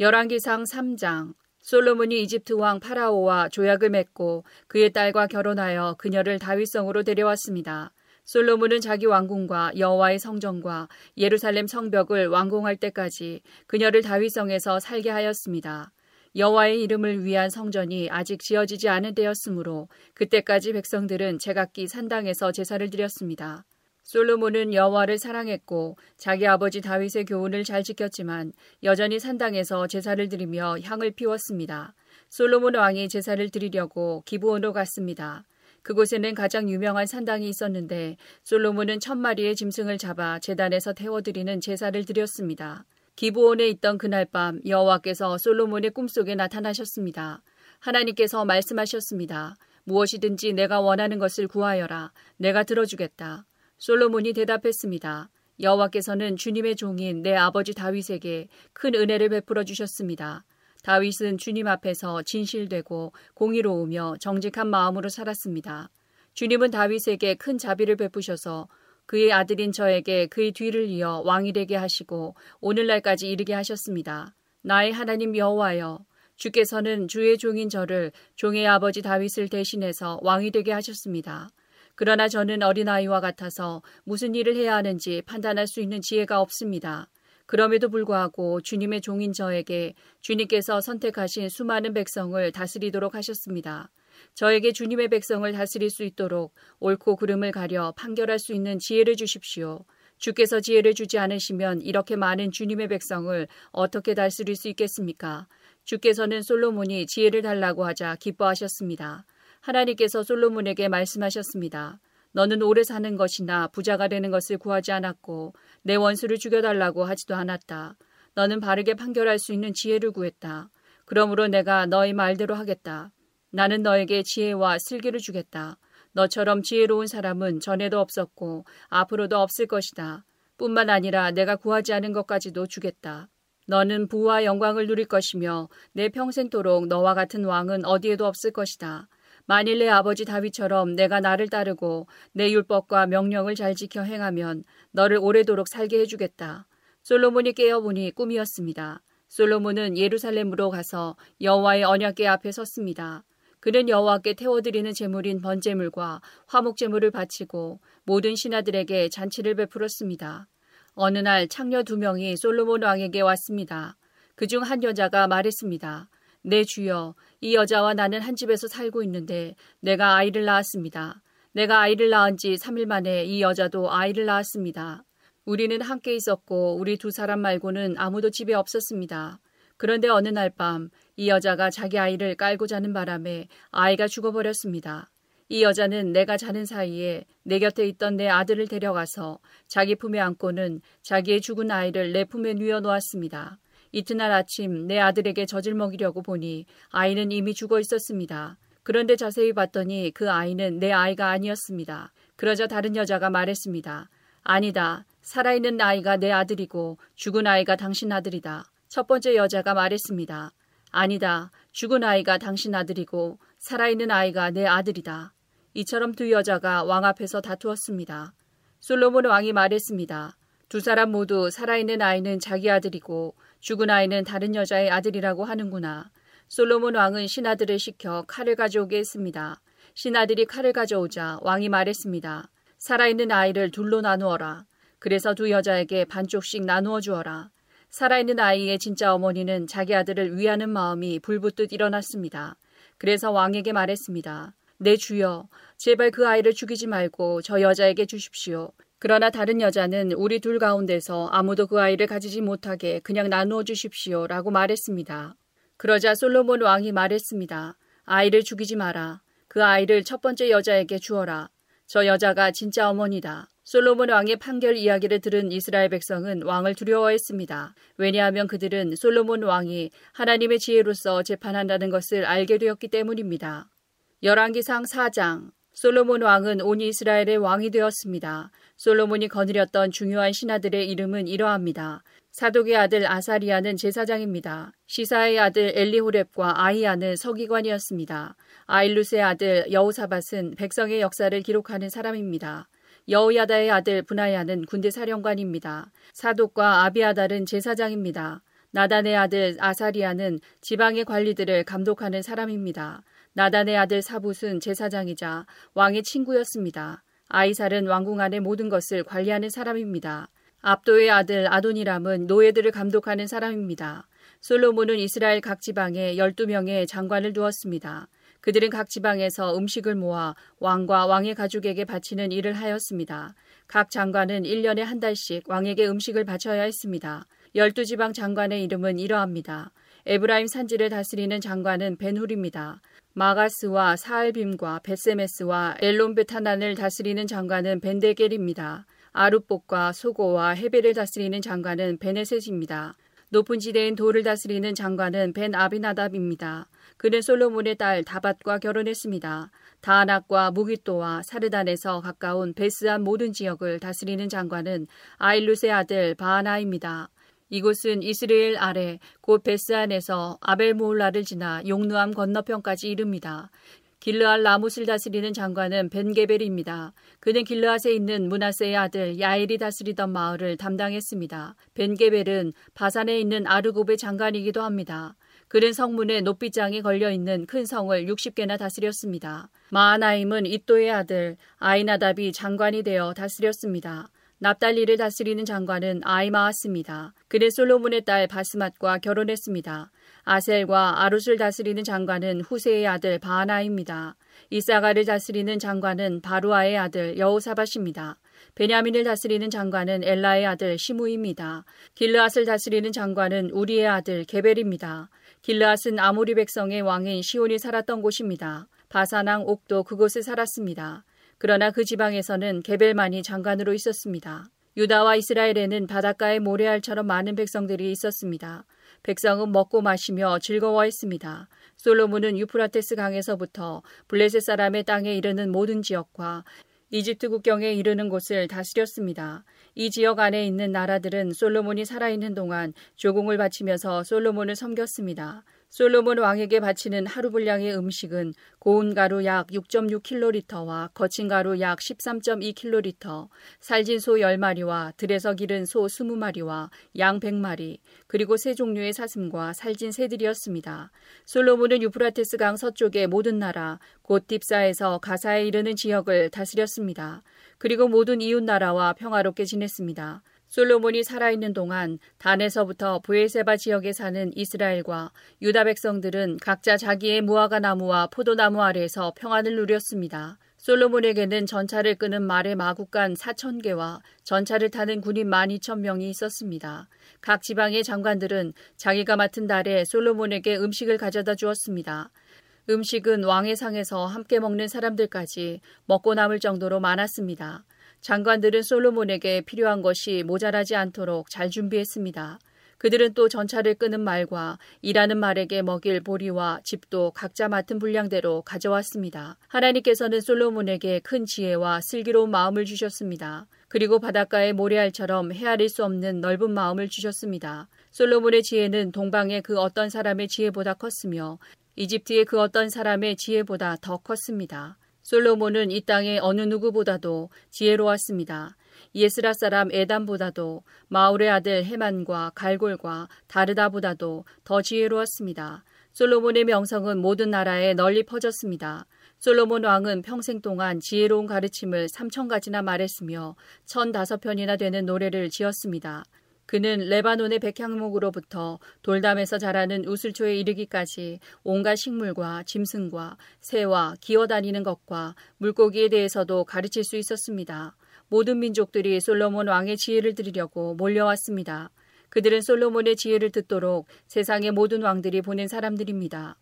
열왕기상 삼 장. 솔로몬이 이집트 왕 파라오와 조약을 맺고 그의 딸과 결혼하여 그녀를 다윗성으로 데려왔습니다. 솔로몬은 자기 왕궁과 여호와의 성전과 예루살렘 성벽을 완공할 때까지 그녀를 다윗성에서 살게 하였습니다. 여호와의 이름을 위한 성전이 아직 지어지지 않은 때였으므로 그때까지 백성들은 제각기 산당에서 제사를 드렸습니다. 솔로몬은 여호와를 사랑했고 자기 아버지 다윗의 교훈을 잘 지켰지만 여전히 산당에서 제사를 드리며 향을 피웠습니다. 솔로몬 왕이 제사를 드리려고 기브온으로 갔습니다. 그곳에는 가장 유명한 산당이 있었는데 솔로몬은 천 마리의 짐승을 잡아 제단에서 태워드리는 제사를 드렸습니다. 기브온에 있던 그날 밤 여호와께서 솔로몬의 꿈속에 나타나셨습니다. 하나님께서 말씀하셨습니다. 무엇이든지 내가 원하는 것을 구하여라. 내가 들어주겠다. 솔로몬이 대답했습니다. 여호와께서는 주님의 종인 내 아버지 다윗에게 큰 은혜를 베풀어 주셨습니다. 다윗은 주님 앞에서 진실되고 공의로우며 정직한 마음으로 살았습니다. 주님은 다윗에게 큰 자비를 베푸셔서 그의 아들인 저에게 그의 뒤를 이어 왕이 되게 하시고 오늘날까지 이르게 하셨습니다. 나의 하나님 여호와여, 주께서는 주의 종인 저를 종의 아버지 다윗을 대신해서 왕이 되게 하셨습니다. 그러나 저는 어린아이와 같아서 무슨 일을 해야 하는지 판단할 수 있는 지혜가 없습니다. 그럼에도 불구하고 주님의 종인 저에게 주님께서 선택하신 수많은 백성을 다스리도록 하셨습니다. 저에게 주님의 백성을 다스릴 수 있도록 옳고 그름을 가려 판결할 수 있는 지혜를 주십시오. 주께서 지혜를 주지 않으시면 이렇게 많은 주님의 백성을 어떻게 다스릴 수 있겠습니까? 주께서는 솔로몬이 지혜를 달라고 하자 기뻐하셨습니다. 하나님께서 솔로몬에게 말씀하셨습니다. 너는 오래 사는 것이나 부자가 되는 것을 구하지 않았고 내 원수를 죽여달라고 하지도 않았다. 너는 바르게 판결할 수 있는 지혜를 구했다. 그러므로 내가 너의 말대로 하겠다. 나는 너에게 지혜와 슬기를 주겠다. 너처럼 지혜로운 사람은 전에도 없었고 앞으로도 없을 것이다. 뿐만 아니라 내가 구하지 않은 것까지도 주겠다. 너는 부와 영광을 누릴 것이며 내 평생토록 너와 같은 왕은 어디에도 없을 것이다. 만일 내 아버지 다윗처럼 내가 나를 따르고 내 율법과 명령을 잘 지켜 행하면 너를 오래도록 살게 해주겠다. 솔로몬이 깨어보니 꿈이었습니다. 솔로몬은 예루살렘으로 가서 여호와의 언약궤 앞에 섰습니다. 그는 여호와께 태워드리는 제물인 번제물과 화목제물을 바치고 모든 신하들에게 잔치를 베풀었습니다. 어느 날 창녀 두 명이 솔로몬 왕에게 왔습니다. 그중 한 여자가 말했습니다. 내 주여, 이 여자와 나는 한 집에서 살고 있는데 내가 아이를 낳았습니다. 내가 아이를 낳은 지 삼 일 만에 이 여자도 아이를 낳았습니다. 우리는 함께 있었고 우리 두 사람 말고는 아무도 집에 없었습니다. 그런데 어느 날 밤 이 여자가 자기 아이를 깔고 자는 바람에 아이가 죽어버렸습니다. 이 여자는 내가 자는 사이에 내 곁에 있던 내 아들을 데려가서 자기 품에 안고는 자기의 죽은 아이를 내 품에 뉘어놓았습니다. 이튿날 아침 내 아들에게 젖을 먹이려고 보니 아이는 이미 죽어 있었습니다. 그런데 자세히 봤더니 그 아이는 내 아이가 아니었습니다. 그러자 다른 여자가 말했습니다. 아니다. 살아있는 아이가 내 아들이고 죽은 아이가 당신 아들이다. 첫 번째 여자가 말했습니다. 아니다. 죽은 아이가 당신 아들이고 살아있는 아이가 내 아들이다. 이처럼 두 여자가 왕 앞에서 다투었습니다. 솔로몬 왕이 말했습니다. 두 사람 모두 살아있는 아이는 자기 아들이고 죽은 아이는 다른 여자의 아들이라고 하는구나. 솔로몬 왕은 신하들을 시켜 칼을 가져오게 했습니다. 신하들이 칼을 가져오자 왕이 말했습니다. 살아있는 아이를 둘로 나누어라. 그래서 두 여자에게 반쪽씩 나누어 주어라. 살아있는 아이의 진짜 어머니는 자기 아들을 위하는 마음이 불붙듯 일어났습니다. 그래서 왕에게 말했습니다. 내 주여, 제발 그 아이를 죽이지 말고 저 여자에게 주십시오. 그러나 다른 여자는 우리 둘 가운데서 아무도 그 아이를 가지지 못하게 그냥 나누어 주십시오 라고 말했습니다. 그러자 솔로몬 왕이 말했습니다. 아이를 죽이지 마라. 그 아이를 첫 번째 여자에게 주어라. 저 여자가 진짜 어머니다. 솔로몬 왕의 판결 이야기를 들은 이스라엘 백성은 왕을 두려워했습니다. 왜냐하면 그들은 솔로몬 왕이 하나님의 지혜로서 재판한다는 것을 알게 되었기 때문입니다. 열왕기상 사 장. 솔로몬 왕은 온 이스라엘의 왕이 되었습니다. 솔로몬이 거느렸던 중요한 신하들의 이름은 이러합니다. 사독의 아들 아사리아는 제사장입니다. 시사의 아들 엘리호렙과 아히야는 서기관이었습니다. 아일루스의 아들 여호사밧은 백성의 역사를 기록하는 사람입니다. 여호야다의 아들 브나야는 군대 사령관입니다. 사독과 아비아달은 제사장입니다. 나단의 아들 아사리아는 지방의 관리들을 감독하는 사람입니다. 나단의 아들 사붓은 제사장이자 왕의 친구였습니다. 아이살은 왕궁 안의 모든 것을 관리하는 사람입니다. 압도의 아들 아도니람은 노예들을 감독하는 사람입니다. 솔로몬은 이스라엘 각 지방에 열두 명의 장관을 두었습니다. 그들은 각 지방에서 음식을 모아 왕과 왕의 가족에게 바치는 일을 하였습니다. 각 장관은 일 년에 한 달씩 왕에게 음식을 바쳐야 했습니다. 열두 지방 장관의 이름은 이러합니다. 에브라임 산지를 다스리는 장관은 벤훌입니다. 마가스와 사알빔과 벳세메스와 엘론베타난을 다스리는 장관은 벤데겔입니다. 아룻복과 소고와 헤벨을 다스리는 장관은 베네셋입니다. 높은 지대인 돌을 다스리는 장관은 벤 아비나답입니다. 그는 솔로몬의 딸 다밧과 결혼했습니다. 다아낙과 무깃도와 사르단에서 가까운 베스한 모든 지역을 다스리는 장관은 아일루스의 아들 바하나입니다. 이곳은 이스라엘 아래 곧 베스안에서 아벨모올라를 지나 용루암 건너편까지 이릅니다. 길르앗 라못을 다스리는 장관은 벤게벨입니다. 그는 길르앗에 있는 므낫세의 아들 야엘이 다스리던 마을을 담당했습니다. 벤게벨은 바산에 있는 아르곱의 장관이기도 합니다. 그는 성문에 높이장이 걸려있는 큰 성을 육십 개나 다스렸습니다. 마하나임은 잇도의 아들 아이나답이 장관이 되어 다스렸습니다. 납달리를 다스리는 장관은 아이마아스입니다. 그는 솔로몬의 딸 바스맛과 결혼했습니다. 아셀과 아룻을 다스리는 장관은 후세의 아들 바하나입니다. 이사가를 다스리는 장관은 바루아의 아들 여호사밧입니다. 베냐민을 다스리는 장관은 엘라의 아들 시므이입니다. 길르앗을 다스리는 장관은 우리의 아들 게벨입니다. 길르앗은 아모리 백성의 왕인 시온이 살았던 곳입니다. 바산왕 옥도 그곳에 살았습니다. 그러나 그 지방에서는 게벨만이 장관으로 있었습니다. 유다와 이스라엘에는 바닷가의 모래알처럼 많은 백성들이 있었습니다. 백성은 먹고 마시며 즐거워했습니다. 솔로몬은 유프라테스 강에서부터 블레셋 사람의 땅에 이르는 모든 지역과 이집트 국경에 이르는 곳을 다스렸습니다. 이 지역 안에 있는 나라들은 솔로몬이 살아있는 동안 조공을 바치면서 솔로몬을 섬겼습니다. 솔로몬 왕에게 바치는 하루 분량의 음식은 고운 가루 약 육 점 육 킬로리터와 거친 가루 약 십삼 점 이 킬로리터, 살진 소 열 마리와 들에서 기른 소 이십 마리와 양 백 마리, 그리고 세 종류의 사슴과 살진 새들이었습니다. 솔로몬은 유프라테스 강 서쪽의 모든 나라, 곧 딥사에서 가사에 이르는 지역을 다스렸습니다. 그리고 모든 이웃 나라와 평화롭게 지냈습니다. 솔로몬이 살아있는 동안 단에서부터 브엘세바 지역에 사는 이스라엘과 유다 백성들은 각자 자기의 무화과 나무와 포도나무 아래에서 평안을 누렸습니다. 솔로몬에게는 전차를 끄는 말의 마구간 사천 개와 전차를 타는 군인 만 이천 명이 있었습니다. 각 지방의 장관들은 자기가 맡은 달에 솔로몬에게 음식을 가져다 주었습니다. 음식은 왕의 상에서 함께 먹는 사람들까지 먹고 남을 정도로 많았습니다. 장관들은 솔로몬에게 필요한 것이 모자라지 않도록 잘 준비했습니다. 그들은 또 전차를 끄는 말과 일하는 말에게 먹일 보리와 집도 각자 맡은 분량대로 가져왔습니다. 하나님께서는 솔로몬에게 큰 지혜와 슬기로운 마음을 주셨습니다. 그리고 바닷가의 모래알처럼 헤아릴 수 없는 넓은 마음을 주셨습니다. 솔로몬의 지혜는 동방의 그 어떤 사람의 지혜보다 컸으며 이집트의 그 어떤 사람의 지혜보다 더 컸습니다. 솔로몬은 이 땅의 어느 누구보다도 지혜로웠습니다. 예스라 사람 에단보다도 마울의 아들 헤만과 갈골과 다르다보다도 더 지혜로웠습니다. 솔로몬의 명성은 모든 나라에 널리 퍼졌습니다. 솔로몬 왕은 평생 동안 지혜로운 가르침을 삼천 가지나 말했으며 천오 편이나 되는 노래를 지었습니다. 그는 레바논의 백향목으로부터 돌담에서 자라는 우슬초에 이르기까지 온갖 식물과 짐승과 새와 기어다니는 것과 물고기에 대해서도 가르칠 수 있었습니다. 모든 민족들이 솔로몬 왕의 지혜를 들으려고 몰려왔습니다. 그들은 솔로몬의 지혜를 듣도록 세상의 모든 왕들이 보낸 사람들입니다.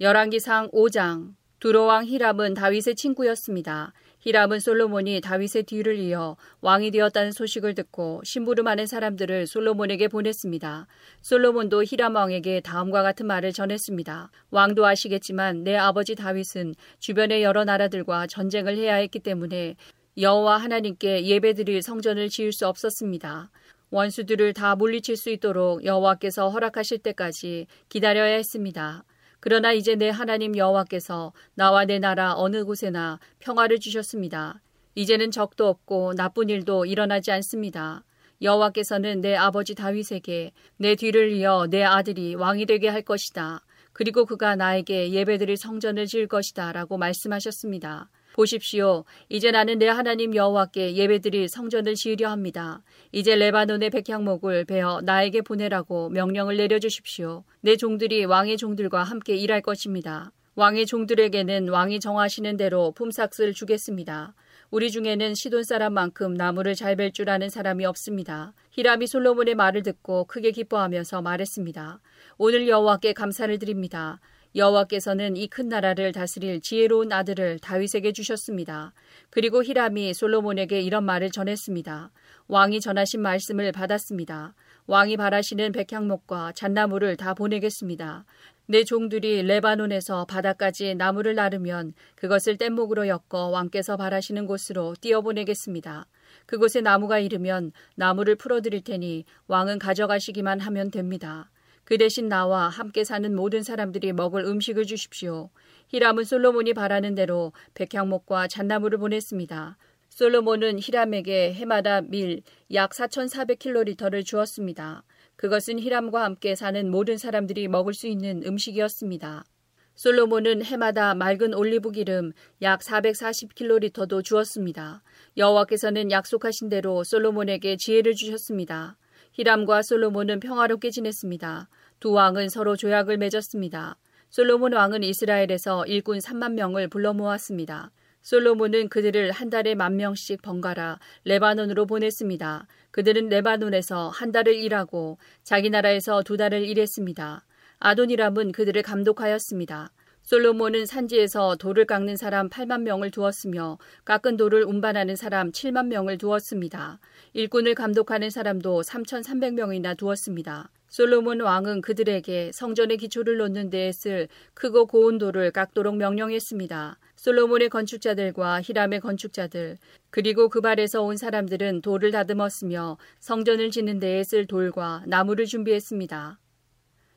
열왕기상 오 장. 두로왕 히람은 다윗의 친구였습니다. 히람은 솔로몬이 다윗의 뒤를 이어 왕이 되었다는 소식을 듣고 심부름하는 사람들을 솔로몬에게 보냈습니다. 솔로몬도 히람 왕에게 다음과 같은 말을 전했습니다. 왕도 아시겠지만 내 아버지 다윗은 주변의 여러 나라들과 전쟁을 해야 했기 때문에 여호와 하나님께 예배드릴 성전을 지을 수 없었습니다. 원수들을 다 물리칠 수 있도록 여호와께서 허락하실 때까지 기다려야 했습니다. 그러나 이제 내 하나님 여호와께서 나와 내 나라 어느 곳에나 평화를 주셨습니다. 이제는 적도 없고 나쁜 일도 일어나지 않습니다. 여호와께서는 내 아버지 다윗에게 내 뒤를 이어 내 아들이 왕이 되게 할 것이다. 그리고 그가 나에게 예배드릴 성전을 지을 것이다 라고 말씀하셨습니다. 보십시오. 이제 나는 내 하나님 여호와께 예배드릴 성전을 지으려 합니다. 이제 레바논의 백향목을 베어 나에게 보내라고 명령을 내려주십시오. 내 종들이 왕의 종들과 함께 일할 것입니다. 왕의 종들에게는 왕이 정하시는 대로 품삯을 주겠습니다. 우리 중에는 시돈 사람만큼 나무를 잘 벨 줄 아는 사람이 없습니다. 히람이 솔로몬의 말을 듣고 크게 기뻐하면서 말했습니다. 오늘 여호와께 감사를 드립니다. 여호와께서는 이 큰 나라를 다스릴 지혜로운 아들을 다윗에게 주셨습니다. 그리고 히람이 솔로몬에게 이런 말을 전했습니다. 왕이 전하신 말씀을 받았습니다. 왕이 바라시는 백향목과 잣나무를 다 보내겠습니다. 내 종들이 레바논에서 바다까지 나무를 나르면 그것을 뗏목으로 엮어 왕께서 바라시는 곳으로 띄어보내겠습니다. 그곳에 나무가 이르면 나무를 풀어드릴 테니 왕은 가져가시기만 하면 됩니다. 그 대신 나와 함께 사는 모든 사람들이 먹을 음식을 주십시오. 히람은 솔로몬이 바라는 대로 백향목과 잣나무를 보냈습니다. 솔로몬은 히람에게 해마다 밀 약 사천사백 킬로리터를 주었습니다. 그것은 히람과 함께 사는 모든 사람들이 먹을 수 있는 음식이었습니다. 솔로몬은 해마다 맑은 올리브 기름 약 사백사십 킬로리터도 주었습니다. 여호와께서는 약속하신 대로 솔로몬에게 지혜를 주셨습니다. 히람과 솔로몬은 평화롭게 지냈습니다. 두 왕은 서로 조약을 맺었습니다. 솔로몬 왕은 이스라엘에서 일꾼 삼만 명을 불러 모았습니다. 솔로몬은 그들을 한 달에 만 명씩 번갈아 레바논으로 보냈습니다. 그들은 레바논에서 한 달을 일하고 자기 나라에서 두 달을 일했습니다. 아도니람은 그들을 감독하였습니다. 솔로몬은 산지에서 돌을 깎는 사람 팔만 명을 두었으며 깎은 돌을 운반하는 사람 칠만 명을 두었습니다. 일꾼을 감독하는 사람도 삼천삼백 명이나 두었습니다. 솔로몬 왕은 그들에게 성전의 기초를 놓는 데에 쓸 크고 고운 돌을 깎도록 명령했습니다. 솔로몬의 건축자들과 히람의 건축자들 그리고 그발에서 온 사람들은 돌을 다듬었으며 성전을 짓는 데에 쓸 돌과 나무를 준비했습니다.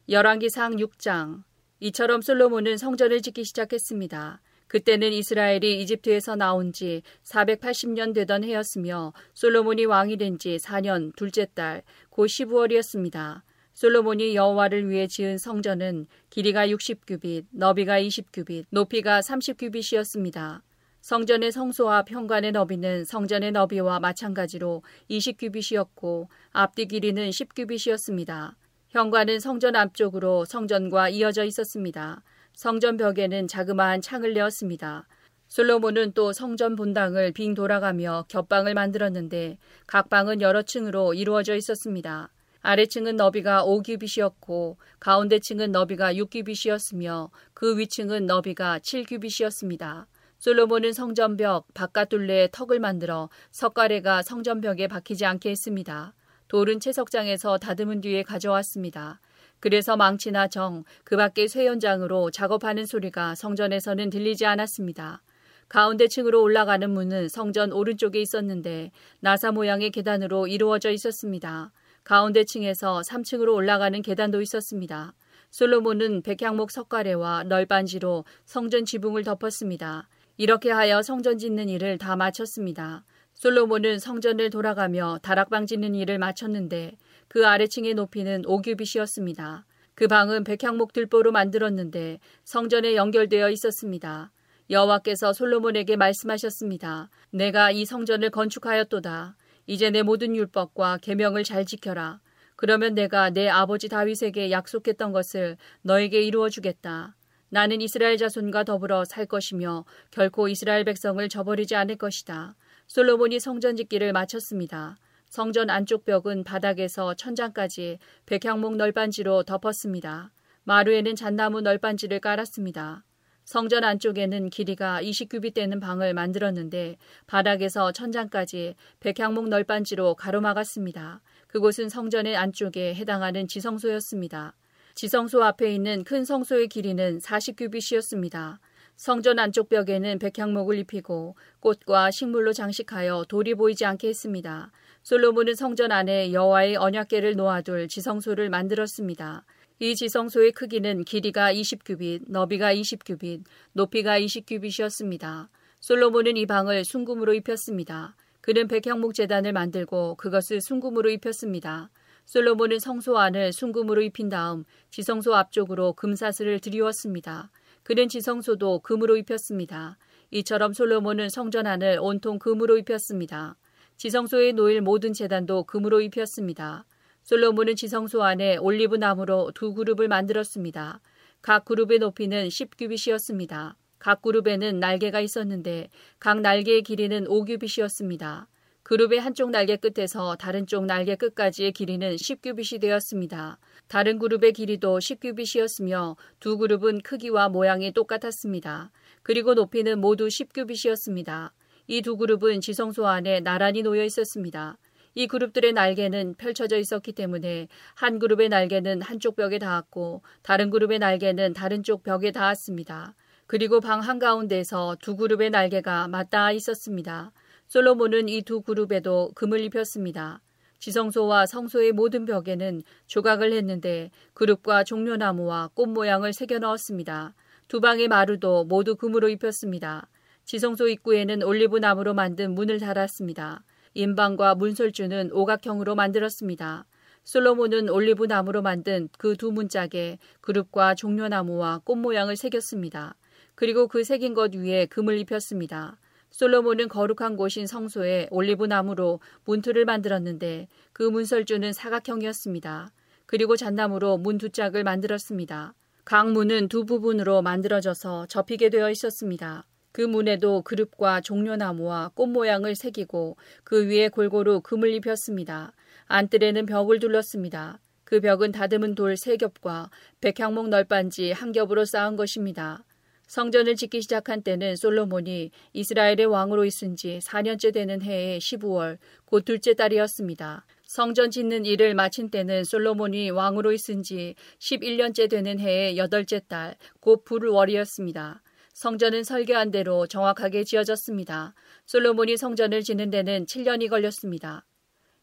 열왕기상 육 장. 이처럼 솔로몬은 성전을 짓기 시작했습니다. 그때는 이스라엘이 이집트에서 나온 지 사백팔십 년 되던 해였으며 솔로몬이 왕이 된 지 사 년 둘째 달 곧 십이월이었습니다. 솔로몬이 여호와를 위해 지은 성전은 길이가 육십 규빗, 너비가 이십 규빗, 높이가 삼십 규빗이었습니다. 성전의 성소와 현관의 너비는 성전의 너비와 마찬가지로 이십 규빗이었고 앞뒤 길이는 십 규빗이었습니다. 현관은 성전 앞쪽으로 성전과 이어져 있었습니다. 성전 벽에는 자그마한 창을 내었습니다. 솔로몬은 또 성전 본당을 빙 돌아가며 겹방을 만들었는데 각 방은 여러 층으로 이루어져 있었습니다. 아래층은 너비가 오 규빗이었고 가운데 층은 너비가 육 규빗이었으며 그 위층은 너비가 칠 규빗이었습니다. 솔로몬은 성전벽 바깥 둘레에 턱을 만들어 석가래가 성전벽에 박히지 않게 했습니다. 돌은 채석장에서 다듬은 뒤에 가져왔습니다. 그래서 망치나 정, 그 밖의 쇠연장으로 작업하는 소리가 성전에서는 들리지 않았습니다. 가운데 층으로 올라가는 문은 성전 오른쪽에 있었는데 나사 모양의 계단으로 이루어져 있었습니다. 가운데 층에서 삼 층으로 올라가는 계단도 있었습니다. 솔로몬은 백향목 석가래와 널빤지로 성전 지붕을 덮었습니다. 이렇게 하여 성전 짓는 일을 다 마쳤습니다. 솔로몬은 성전을 돌아가며 다락방 짓는 일을 마쳤는데 그 아래층의 높이는 오 규빗이었습니다. 그 방은 백향목 들보로 만들었는데 성전에 연결되어 있었습니다. 여호와께서 솔로몬에게 말씀하셨습니다. 내가 이 성전을 건축하였도다. 이제 내 모든 율법과 계명을 잘 지켜라. 그러면 내가 내 아버지 다윗에게 약속했던 것을 너에게 이루어주겠다. 나는 이스라엘 자손과 더불어 살 것이며 결코 이스라엘 백성을 저버리지 않을 것이다. 솔로몬이 성전 짓기를 마쳤습니다. 성전 안쪽 벽은 바닥에서 천장까지 백향목 널빤지로 덮었습니다. 마루에는 잣나무 널빤지를 깔았습니다. 성전 안쪽에는 길이가 이십 규빗 되는 방을 만들었는데 바닥에서 천장까지 백향목 널빤지로 가로막았습니다. 그곳은 성전의 안쪽에 해당하는 지성소였습니다. 지성소 앞에 있는 큰 성소의 길이는 사십 규빗이었습니다. 성전 안쪽 벽에는 백향목을 입히고 꽃과 식물로 장식하여 돌이 보이지 않게 했습니다. 솔로몬은 성전 안에 여호와의 언약궤를 놓아둘 지성소를 만들었습니다. 이 지성소의 크기는 길이가 이십 규빗, 너비가 이십 규빗, 높이가 이십 규빗이었습니다. 솔로몬은 이 방을 순금으로 입혔습니다. 그는 백향목 제단을 만들고 그것을 순금으로 입혔습니다. 솔로몬은 성소 안을 순금으로 입힌 다음 지성소 앞쪽으로 금사슬을 들이웠습니다. 그는 지성소도 금으로 입혔습니다. 이처럼 솔로몬은 성전 안을 온통 금으로 입혔습니다. 지성소에 놓일 모든 제단도 금으로 입혔습니다. 솔로몬은 지성소 안에 올리브 나무로 두 그룹을 만들었습니다. 각 그룹의 높이는 십 규빗이었습니다. 각 그룹에는 날개가 있었는데 각 날개의 길이는 오 규빗이었습니다. 그룹의 한쪽 날개 끝에서 다른 쪽 날개 끝까지의 길이는 십 규빗이 되었습니다. 다른 그룹의 길이도 십 규빗이었으며 두 그룹은 크기와 모양이 똑같았습니다. 그리고 높이는 모두 십 규빗이었습니다. 이 두 그룹은 지성소 안에 나란히 놓여 있었습니다. 이 그룹들의 날개는 펼쳐져 있었기 때문에 한 그룹의 날개는 한쪽 벽에 닿았고 다른 그룹의 날개는 다른 쪽 벽에 닿았습니다. 그리고 방 한가운데에서 두 그룹의 날개가 맞닿아 있었습니다. 솔로몬은 이 두 그룹에도 금을 입혔습니다. 지성소와 성소의 모든 벽에는 조각을 했는데 그룹과 종려나무와 꽃 모양을 새겨 넣었습니다. 두 방의 마루도 모두 금으로 입혔습니다. 지성소 입구에는 올리브나무로 만든 문을 달았습니다. 인방과 문설주는 오각형으로 만들었습니다. 솔로몬은 올리브나무로 만든 그 두 문짝에 그룹과 종려나무와 꽃 모양을 새겼습니다. 그리고 그 새긴 것 위에 금을 입혔습니다. 솔로몬은 거룩한 곳인 성소에 올리브나무로 문틀을 만들었는데 그 문설주는 사각형이었습니다. 그리고 잣나무로 문 두 짝을 만들었습니다. 각 문은 두 부분으로 만들어져서 접히게 되어 있었습니다. 그 문에도 그룹과 종려나무와 꽃 모양을 새기고 그 위에 골고루 금을 입혔습니다. 안뜰에는 벽을 둘렀습니다. 그 벽은 다듬은 돌 세 겹과 백향목 널빤지 한 겹으로 쌓은 것입니다. 성전을 짓기 시작한 때는 솔로몬이 이스라엘의 왕으로 있은 지 사 년째 되는 해의 십오월 곧 둘째 달이었습니다. 성전 짓는 일을 마친 때는 솔로몬이 왕으로 있은 지 십일 년째 되는 해의 여덟째 달 곧 불월이었습니다. 성전은 설계한 대로 정확하게 지어졌습니다. 솔로몬이 성전을 짓는 데는 칠 년이 걸렸습니다.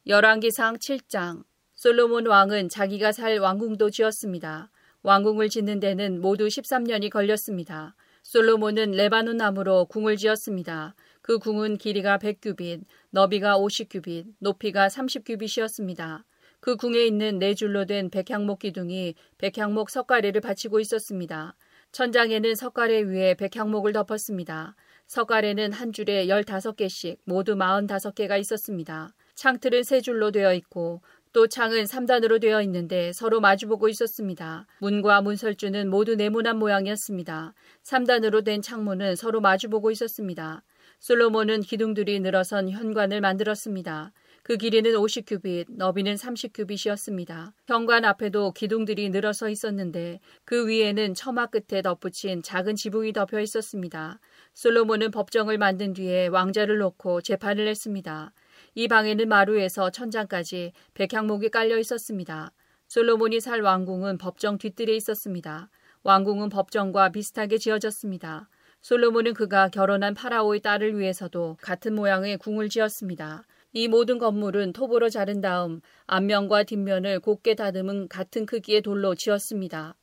열왕기상 칠 장. 솔로몬 왕은 자기가 살 왕궁도 지었습니다. 왕궁을 짓는 데는 모두 십삼 년이 걸렸습니다. 솔로몬은 레바논 나무로 궁을 지었습니다. 그 궁은 길이가 백 규빗, 너비가 오십 규빗, 높이가 삼십 규빗이었습니다. 그 궁에 있는 네 줄로 된 백향목 기둥이 백향목 석가래를 받치고 있었습니다. 천장에는 석가래 위에 백향목을 덮었습니다. 석가래는 한 줄에 열다섯 개씩 모두 마흔다섯 개가 있었습니다. 창틀은 세 줄로 되어 있고 또 창은 삼 단으로 되어 있는데 서로 마주보고 있었습니다. 문과 문설주는 모두 네모난 모양이었습니다. 삼 단으로 된 창문은 서로 마주보고 있었습니다. 솔로몬은 기둥들이 늘어선 현관을 만들었습니다. 그 길이는 오십 규빗, 너비는 삼십 규빗이었습니다. 현관 앞에도 기둥들이 늘어서 있었는데 그 위에는 처마 끝에 덧붙인 작은 지붕이 덮여 있었습니다. 솔로몬은 법정을 만든 뒤에 왕자를 놓고 재판을 했습니다. 이 방에는 마루에서 천장까지 백향목이 깔려 있었습니다. 솔로몬이 살 왕궁은 법정 뒤뜰에 있었습니다. 왕궁은 법정과 비슷하게 지어졌습니다. 솔로몬은 그가 결혼한 파라오의 딸을 위해서도 같은 모양의 궁을 지었습니다. 이 모든 건물은 톱으로 자른 다음 앞면과 뒷면을 곱게 다듬은 같은 크기의 돌로 지었습니다.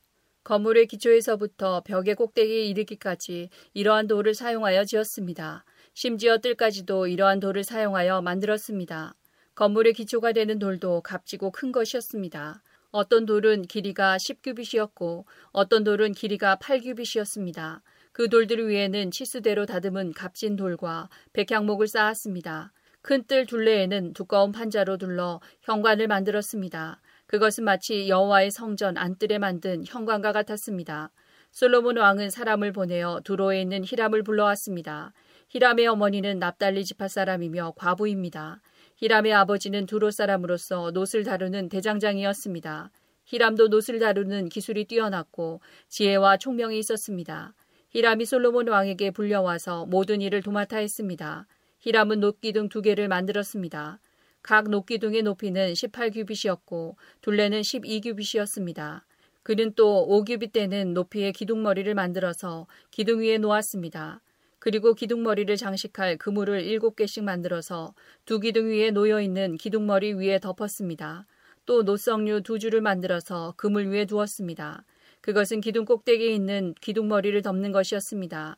건물의 기초에서부터 벽의 꼭대기에 이르기까지 이러한 돌을 사용하여 지었습니다. 심지어 뜰까지도 이러한 돌을 사용하여 만들었습니다. 건물의 기초가 되는 돌도 값지고 큰 것이었습니다. 어떤 돌은 길이가 십 규빗이었고 어떤 돌은 길이가 팔 규빗이었습니다. 그 돌들 위에는 치수대로 다듬은 값진 돌과 백향목을 쌓았습니다. 큰 뜰 둘레에는 두꺼운 판자로 둘러 현관을 만들었습니다. 그것은 마치 여호와의 성전 안뜰에 만든 현관과 같았습니다. 솔로몬 왕은 사람을 보내어 두로에 있는 히람을 불러왔습니다. 히람의 어머니는 납달리 지파 사람이며 과부입니다. 히람의 아버지는 두로 사람으로서 놋을 다루는 대장장이었습니다. 히람도 놋을 다루는 기술이 뛰어났고 지혜와 총명이 있었습니다. 히람이 솔로몬 왕에게 불려와서 모든 일을 도맡아 했습니다. 히람은 놋기둥 두 개를 만들었습니다. 각 놋기둥의 높이는 십팔 규빗이었고 둘레는 십이 규빗이었습니다. 그는 또 오 규빗 되는 높이의 기둥머리를 만들어서 기둥 위에 놓았습니다. 그리고 기둥머리를 장식할 그물을 일곱 개씩 만들어서 두 기둥 위에 놓여있는 기둥머리 위에 덮었습니다. 또 놋성류 두 줄을 만들어서 그물 위에 두었습니다. 그것은 기둥 꼭대기에 있는 기둥머리를 덮는 것이었습니다.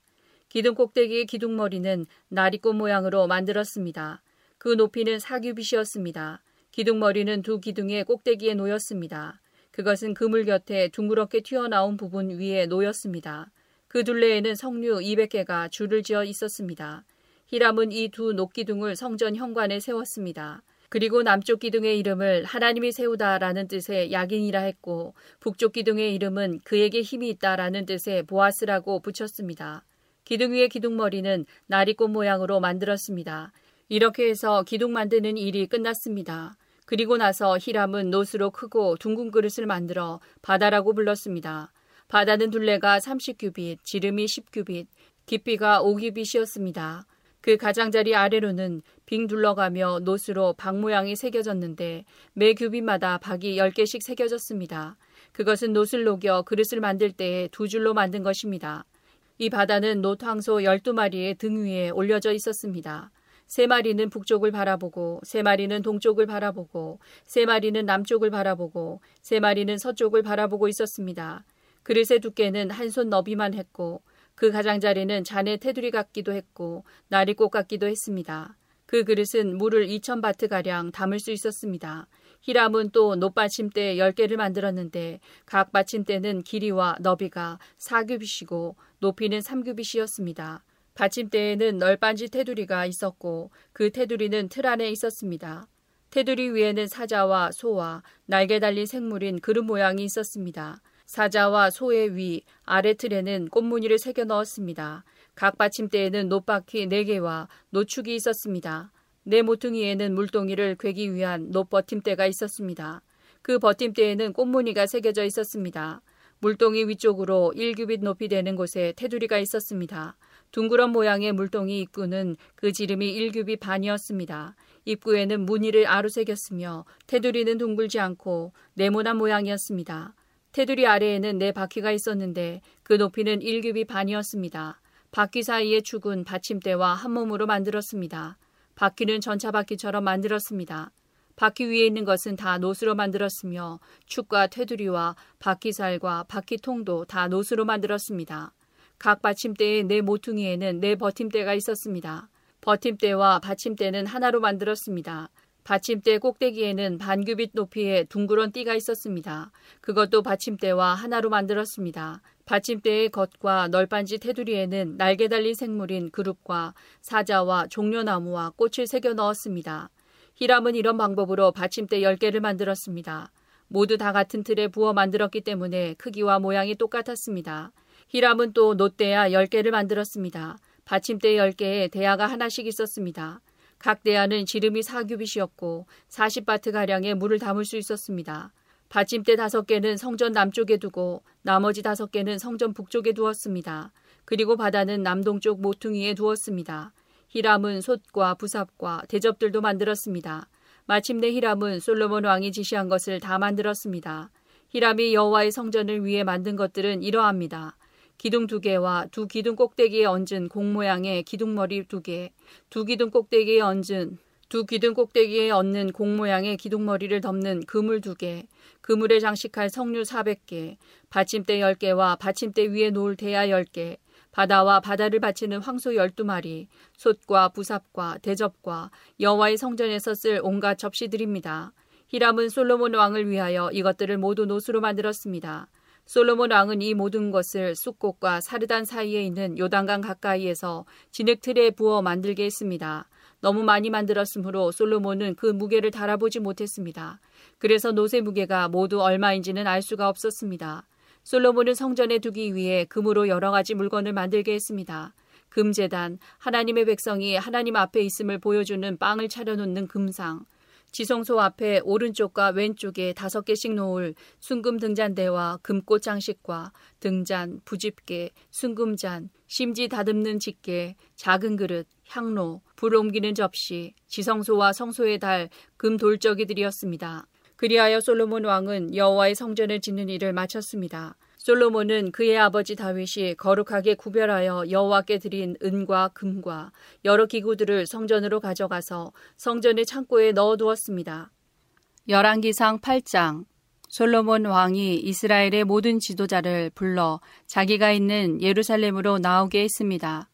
기둥 꼭대기의 기둥머리는 나리꽃 모양으로 만들었습니다. 그 높이는 사 규빗이었습니다. 기둥머리는 두 기둥의 꼭대기에 놓였습니다. 그것은 그물 곁에 둥그렇게 튀어나온 부분 위에 놓였습니다. 그 둘레에는 성류 이백 개가 줄을 지어 있었습니다. 히람은 이 두 놋기둥을 성전 현관에 세웠습니다. 그리고 남쪽 기둥의 이름을 하나님이 세우다라는 뜻의 야긴이라 했고 북쪽 기둥의 이름은 그에게 힘이 있다라는 뜻의 보아스라고 붙였습니다. 기둥 위의 기둥머리는 나리꽃 모양으로 만들었습니다. 이렇게 해서 기둥 만드는 일이 끝났습니다. 그리고 나서 히람은 놋으로 크고 둥근 그릇을 만들어 바다라고 불렀습니다. 바다는 둘레가 삼십 규빗, 지름이 십 규빗, 깊이가 오 규빗이었습니다. 그 가장자리 아래로는 빙 둘러가며 놋으로 박 모양이 새겨졌는데 매 규빗마다 박이 열 개씩 새겨졌습니다. 그것은 놋을 녹여 그릇을 만들 때에 두 줄로 만든 것입니다. 이 바다는 놋 황소 열두 마리의 등 위에 올려져 있었습니다. 세 마리는 북쪽을 바라보고 세 마리는 동쪽을 바라보고 세 마리는 남쪽을 바라보고 세 마리는 서쪽을 바라보고 있었습니다. 그릇의 두께는 한 손 너비만 했고 그 가장자리는 잔의 테두리 같기도 했고 나리꽃 같기도 했습니다. 그 그릇은 물을 이천 바트가량 담을 수 있었습니다. 히람은 또 놋받침대 열 개를 만들었는데 각 받침대는 길이와 너비가 사 규빗이고 높이는 삼 규빗이었습니다. 받침대에는 널빤지 테두리가 있었고 그 테두리는 틀 안에 있었습니다. 테두리 위에는 사자와 소와 날개 달린 생물인 그릇 모양이 있었습니다. 사자와 소의 위, 아래 틀에는 꽃무늬를 새겨 넣었습니다. 각 받침대에는 놋바퀴 네 개와 놋축이 있었습니다. 네 모퉁이에는 물동이를 괴기 위한 놋버팀대가 있었습니다. 그 버팀대에는 꽃무늬가 새겨져 있었습니다. 물동이 위쪽으로 일 규빗 높이 되는 곳에 테두리가 있었습니다. 둥그런 모양의 물동이 입구는 그 지름이 일 규빗 반이었습니다. 입구에는 무늬를 아로 새겼으며 테두리는 둥글지 않고 네모난 모양이었습니다. 테두리 아래에는 네 바퀴가 있었는데 그 높이는 일 규빗 반이었습니다. 바퀴 사이의 축은 받침대와 한 몸으로 만들었습니다. 바퀴는 전차 바퀴처럼 만들었습니다. 바퀴 위에 있는 것은 다 놋으로 만들었으며 축과 테두리와 바퀴살과 바퀴통도 다 놋으로 만들었습니다. 각 받침대의 네 모퉁이에는 네 버팀대가 있었습니다. 버팀대와 받침대는 하나로 만들었습니다. 받침대 꼭대기에는 반규빗 높이의 둥그런 띠가 있었습니다. 그것도 받침대와 하나로 만들었습니다. 받침대의 겉과 널빤지 테두리에는 날개 달린 생물인 그룹과 사자와 종려나무와 꽃을 새겨 넣었습니다. 히람은 이런 방법으로 받침대 열 개를 만들었습니다. 모두 다 같은 틀에 부어 만들었기 때문에 크기와 모양이 똑같았습니다. 히람은 또 놋대야 열 개를 만들었습니다. 받침대 열 개에 대야가 하나씩 있었습니다. 각 대야는 지름이 사 규빗이었고 사십 바트가량의 물을 담을 수 있었습니다. 받침대 다섯 개는 성전 남쪽에 두고 나머지 다섯 개는 성전 북쪽에 두었습니다. 그리고 바다는 남동쪽 모퉁이에 두었습니다. 히람은 솥과 부삽과 대접들도 만들었습니다. 마침내 히람은 솔로몬 왕이 지시한 것을 다 만들었습니다. 히람이 여호와의 성전을 위해 만든 것들은 이러합니다. 기둥 두 개와 두 기둥 꼭대기에 얹은 공 모양의 기둥머리 두 개, 두 기둥 꼭대기에 얹은 두 기둥 꼭대기에 얹는 공 모양의 기둥머리를 덮는 그물 두 개, 그물에 장식할 성류 사백 개, 받침대 열 개와 받침대 위에 놓을 대야 열 개, 바다와 바다를 바치는 황소 열두 마리, 솥과 부삽과 대접과 여호와의 성전에서 쓸 온갖 접시들입니다. 히람은 솔로몬 왕을 위하여 이것들을 모두 놋으로 만들었습니다. 솔로몬 왕은 이 모든 것을 쑥꽃과 사르단 사이에 있는 요단강 가까이에서 진흙틀에 부어 만들게 했습니다. 너무 많이 만들었으므로 솔로몬은 그 무게를 달아보지 못했습니다. 그래서 놋의 무게가 모두 얼마인지는 알 수가 없었습니다. 솔로몬은 성전에 두기 위해 금으로 여러 가지 물건을 만들게 했습니다. 금제단, 하나님의 백성이 하나님 앞에 있음을 보여주는 빵을 차려놓는 금상, 지성소 앞에 오른쪽과 왼쪽에 다섯 개씩 놓을 순금 등잔대와 금꽃 장식과 등잔, 부집개, 순금잔, 심지 다듬는 집게, 작은 그릇, 향로, 불 옮기는 접시, 지성소와 성소에 달 금돌적이들이었습니다. 그리하여 솔로몬 왕은 여호와의 성전을 짓는 일을 마쳤습니다. 솔로몬은 그의 아버지 다윗이 거룩하게 구별하여 여호와께 드린 은과 금과 여러 기구들을 성전으로 가져가서 성전의 창고에 넣어두었습니다. 열왕기상 팔 장. 솔로몬 왕이 이스라엘의 모든 지도자를 불러 자기가 있는 예루살렘으로 나오게 했습니다.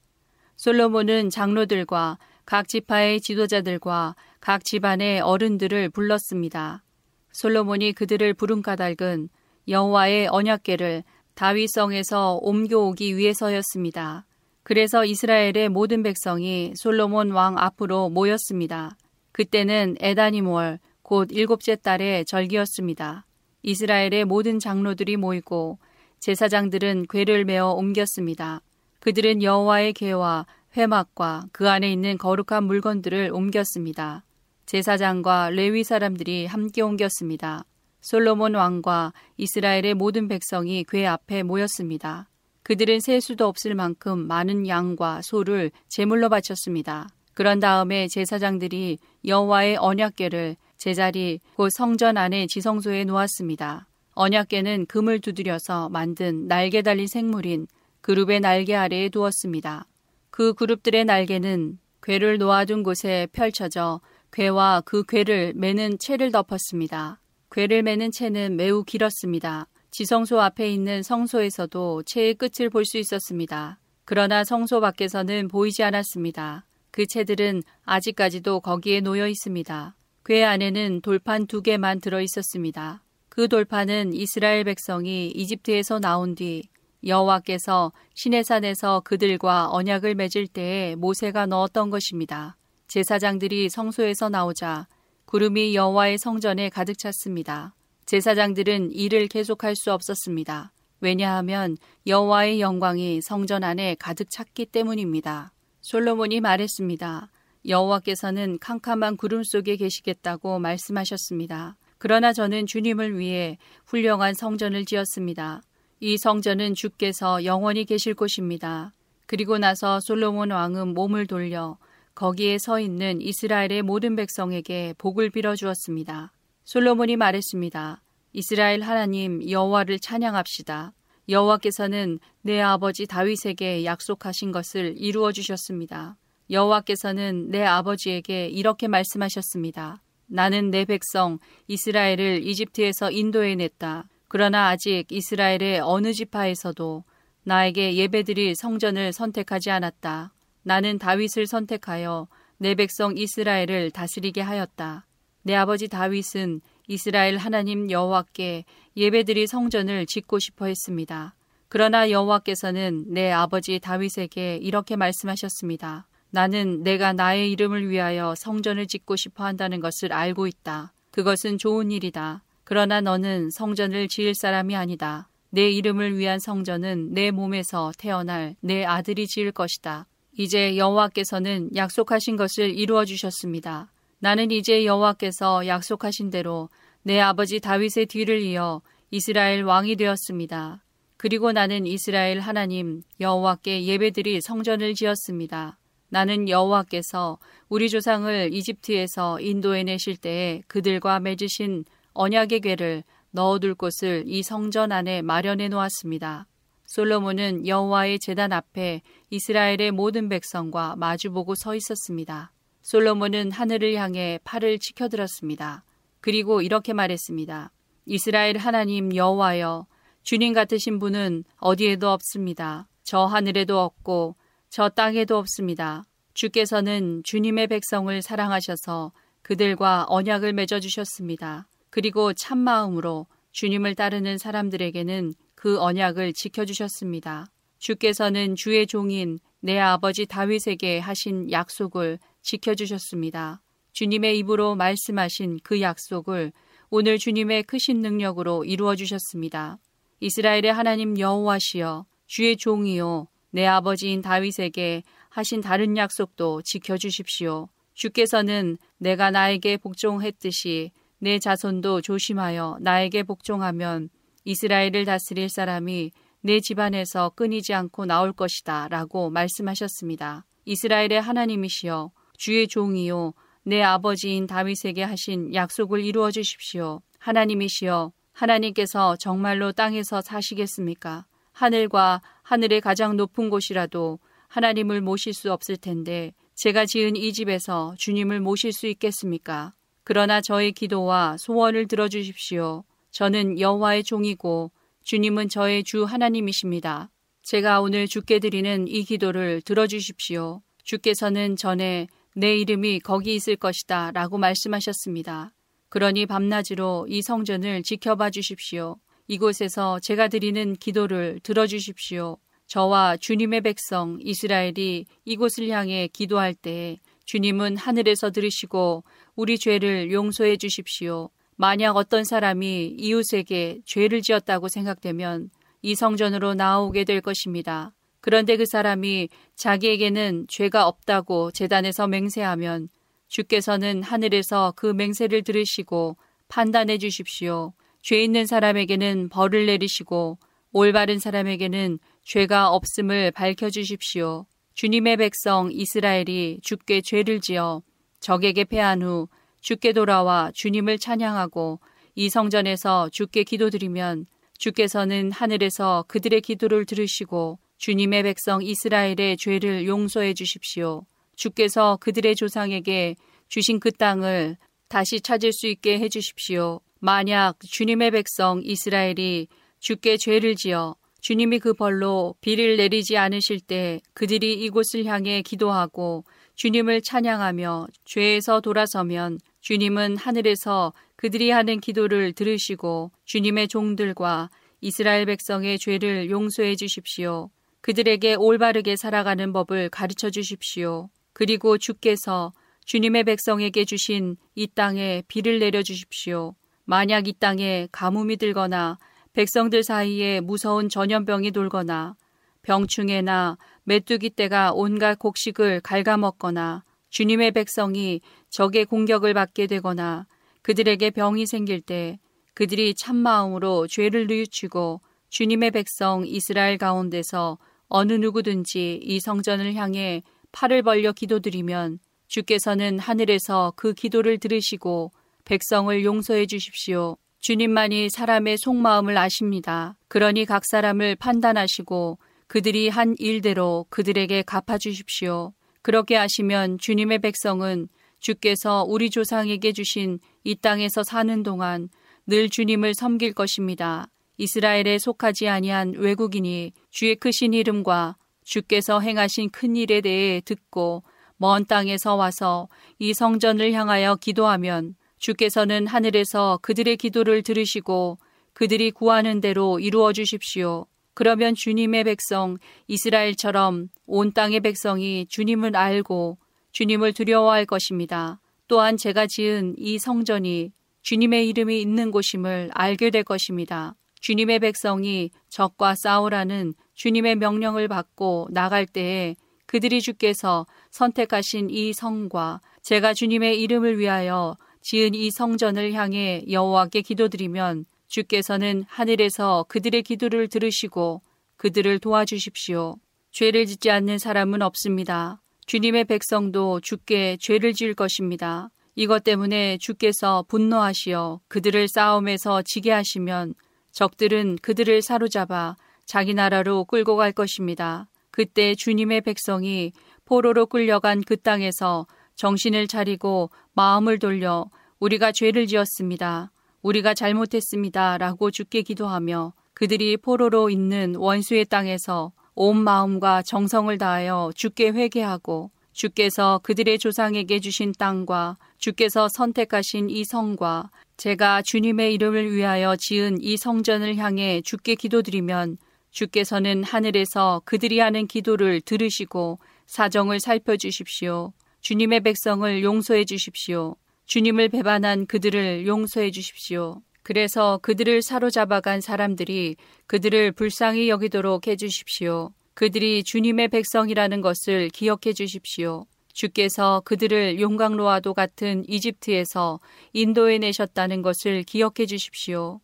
솔로몬은 장로들과 각 지파의 지도자들과 각 집안의 어른들을 불렀습니다. 솔로몬이 그들을 부른 까닭은 여호와의 언약궤를 다윗성에서 옮겨오기 위해서였습니다. 그래서 이스라엘의 모든 백성이 솔로몬 왕 앞으로 모였습니다. 그때는 에다니몰 곧 일곱째 달의 절기였습니다. 이스라엘의 모든 장로들이 모이고 제사장들은 궤를 메어 옮겼습니다. 그들은 여호와의 궤와 회막과 그 안에 있는 거룩한 물건들을 옮겼습니다. 제사장과 레위 사람들이 함께 옮겼습니다. 솔로몬 왕과 이스라엘의 모든 백성이 궤 앞에 모였습니다. 그들은 셀 수도 없을 만큼 많은 양과 소를 제물로 바쳤습니다. 그런 다음에 제사장들이 여호와의 언약궤를 제자리 곧 성전 안의 지성소에 놓았습니다. 언약궤는 금을 두드려서 만든 날개 달린 생물인 그룹의 날개 아래에 두었습니다. 그 그룹들의 날개는 궤를 놓아둔 곳에 펼쳐져 궤와 그 궤를 매는 채를 덮었습니다. 궤를 매는 채는 매우 길었습니다. 지성소 앞에 있는 성소에서도 채의 끝을 볼 수 있었습니다. 그러나 성소 밖에서는 보이지 않았습니다. 그 채들은 아직까지도 거기에 놓여 있습니다. 궤 안에는 돌판 두 개만 들어 있었습니다. 그 돌판은 이스라엘 백성이 이집트에서 나온 뒤 여호와께서 시내산에서 그들과 언약을 맺을 때에 모세가 넣었던 것입니다. 제사장들이 성소에서 나오자 구름이 여호와의 성전에 가득 찼습니다. 제사장들은 일을 계속할 수 없었습니다. 왜냐하면 여호와의 영광이 성전 안에 가득 찼기 때문입니다. 솔로몬이 말했습니다. 여호와께서는 캄캄한 구름 속에 계시겠다고 말씀하셨습니다. 그러나 저는 주님을 위해 훌륭한 성전을 지었습니다. 이 성전은 주께서 영원히 계실 곳입니다. 그리고 나서 솔로몬 왕은 몸을 돌려 거기에 서 있는 이스라엘의 모든 백성에게 복을 빌어주었습니다. 솔로몬이 말했습니다. 이스라엘 하나님 여호와를 찬양합시다. 여호와께서는 내 아버지 다윗에게 약속하신 것을 이루어 주셨습니다. 여호와께서는 내 아버지에게 이렇게 말씀하셨습니다. 나는 내 백성 이스라엘을 이집트에서 인도해냈다. 그러나 아직 이스라엘의 어느 지파에서도 나에게 예배드릴 성전을 선택하지 않았다. 나는 다윗을 선택하여 내 백성 이스라엘을 다스리게 하였다. 내 아버지 다윗은 이스라엘 하나님 여호와께 예배드릴 성전을 짓고 싶어 했습니다. 그러나 여호와께서는 내 아버지 다윗에게 이렇게 말씀하셨습니다. 나는 내가 나의 이름을 위하여 성전을 짓고 싶어 한다는 것을 알고 있다. 그것은 좋은 일이다. 그러나 너는 성전을 지을 사람이 아니다. 내 이름을 위한 성전은 내 몸에서 태어날 내 아들이 지을 것이다. 이제 여호와께서는 약속하신 것을 이루어 주셨습니다. 나는 이제 여호와께서 약속하신 대로 내 아버지 다윗의 뒤를 이어 이스라엘 왕이 되었습니다. 그리고 나는 이스라엘 하나님 여호와께 예배드릴 성전을 지었습니다. 나는 여호와께서 우리 조상을 이집트에서 인도해내실 때에 그들과 맺으신 언약의 궤를 넣어둘 곳을 이 성전 안에 마련해 놓았습니다. 솔로몬은 여호와의 제단 앞에 이스라엘의 모든 백성과 마주보고 서 있었습니다. 솔로몬은 하늘을 향해 팔을 치켜들었습니다. 그리고 이렇게 말했습니다. 이스라엘 하나님 여호와여, 주님 같으신 분은 어디에도 없습니다. 저 하늘에도 없고 저 땅에도 없습니다. 주께서는 주님의 백성을 사랑하셔서 그들과 언약을 맺어주셨습니다. 그리고 참마음으로 주님을 따르는 사람들에게는 그 언약을 지켜주셨습니다. 주께서는 주의 종인 내 아버지 다윗에게 하신 약속을 지켜주셨습니다. 주님의 입으로 말씀하신 그 약속을 오늘 주님의 크신 능력으로 이루어주셨습니다. 이스라엘의 하나님 여호와시여, 주의 종이요 내 아버지인 다윗에게 하신 다른 약속도 지켜주십시오. 주께서는 내가 나에게 복종했듯이 내 자손도 조심하여 나에게 복종하면 이스라엘을 다스릴 사람이 내 집안에서 끊이지 않고 나올 것이다 라고 말씀하셨습니다. 이스라엘의 하나님이시여 주의 종이요 내 아버지인 다윗에게 하신 약속을 이루어 주십시오. 하나님이시여 하나님께서 정말로 땅에서 사시겠습니까? 하늘과 하늘의 가장 높은 곳이라도 하나님을 모실 수 없을 텐데 제가 지은 이 집에서 주님을 모실 수 있겠습니까? 그러나 저의 기도와 소원을 들어주십시오. 저는 여호와의 종이고 주님은 저의 주 하나님이십니다. 제가 오늘 주께 드리는 이 기도를 들어주십시오. 주께서는 전에 내 이름이 거기 있을 것이다 라고 말씀하셨습니다. 그러니 밤낮으로 이 성전을 지켜봐 주십시오. 이곳에서 제가 드리는 기도를 들어주십시오. 저와 주님의 백성 이스라엘이 이곳을 향해 기도할 때 주님은 하늘에서 들으시고 우리 죄를 용서해 주십시오. 만약 어떤 사람이 이웃에게 죄를 지었다고 생각되면 이 성전으로 나오게 될 것입니다. 그런데 그 사람이 자기에게는 죄가 없다고 제단에서 맹세하면 주께서는 하늘에서 그 맹세를 들으시고 판단해 주십시오. 죄 있는 사람에게는 벌을 내리시고 올바른 사람에게는 죄가 없음을 밝혀주십시오. 주님의 백성 이스라엘이 주께 죄를 지어 적에게 패한 후 주께 돌아와 주님을 찬양하고 이 성전에서 주께 기도드리면 주께서는 하늘에서 그들의 기도를 들으시고 주님의 백성 이스라엘의 죄를 용서해 주십시오. 주께서 그들의 조상에게 주신 그 땅을 다시 찾을 수 있게 해 주십시오. 만약 주님의 백성 이스라엘이 주께 죄를 지어 주님이 그 벌로 비를 내리지 않으실 때 그들이 이곳을 향해 기도하고 주님을 찬양하며 죄에서 돌아서면 주님은 하늘에서 그들이 하는 기도를 들으시고 주님의 종들과 이스라엘 백성의 죄를 용서해 주십시오. 그들에게 올바르게 살아가는 법을 가르쳐 주십시오. 그리고 주께서 주님의 백성에게 주신 이 땅에 비를 내려 주십시오. 만약 이 땅에 가뭄이 들거나 백성들 사이에 무서운 전염병이 돌거나 병충해나 메뚜기 떼가 온갖 곡식을 갉아먹거나 주님의 백성이 적의 공격을 받게 되거나 그들에게 병이 생길 때 그들이 참마음으로 죄를 뉘우치고 주님의 백성 이스라엘 가운데서 어느 누구든지 이 성전을 향해 팔을 벌려 기도드리면 주께서는 하늘에서 그 기도를 들으시고 백성을 용서해 주십시오. 주님만이 사람의 속마음을 아십니다. 그러니 각 사람을 판단하시고 그들이 한 일대로 그들에게 갚아주십시오. 그렇게 하시면 주님의 백성은 주께서 우리 조상에게 주신 이 땅에서 사는 동안 늘 주님을 섬길 것입니다. 이스라엘에 속하지 아니한 외국인이 주의 크신 이름과 주께서 행하신 큰 일에 대해 듣고 먼 땅에서 와서 이 성전을 향하여 기도하면 주께서는 하늘에서 그들의 기도를 들으시고 그들이 구하는 대로 이루어 주십시오. 그러면 주님의 백성 이스라엘처럼 온 땅의 백성이 주님을 알고 주님을 두려워할 것입니다. 또한 제가 지은 이 성전이 주님의 이름이 있는 곳임을 알게 될 것입니다. 주님의 백성이 적과 싸우라는 주님의 명령을 받고 나갈 때에 그들이 주께서 선택하신 이 성과 제가 주님의 이름을 위하여 지은 이 성전을 향해 여호와께 기도드리면 주께서는 하늘에서 그들의 기도를 들으시고 그들을 도와주십시오. 죄를 짓지 않는 사람은 없습니다. 주님의 백성도 주께 죄를 지을 것입니다. 이것 때문에 주께서 분노하시어 그들을 싸움에서 지게 하시면 적들은 그들을 사로잡아 자기 나라로 끌고 갈 것입니다. 그때 주님의 백성이 포로로 끌려간 그 땅에서 정신을 차리고 마음을 돌려 우리가 죄를 지었습니다. 우리가 잘못했습니다. 라고 주께 기도하며 그들이 포로로 있는 원수의 땅에서 온 마음과 정성을 다하여 주께 회개하고 주께서 그들의 조상에게 주신 땅과 주께서 선택하신 이 성과 제가 주님의 이름을 위하여 지은 이 성전을 향해 주께 기도드리면 주께서는 하늘에서 그들이 하는 기도를 들으시고 사정을 살펴주십시오. 주님의 백성을 용서해 주십시오. 주님을 배반한 그들을 용서해 주십시오. 그래서 그들을 사로잡아간 사람들이 그들을 불쌍히 여기도록 해 주십시오. 그들이 주님의 백성이라는 것을 기억해 주십시오. 주께서 그들을 용광로와도 같은 이집트에서 인도해 내셨다는 것을 기억해 주십시오.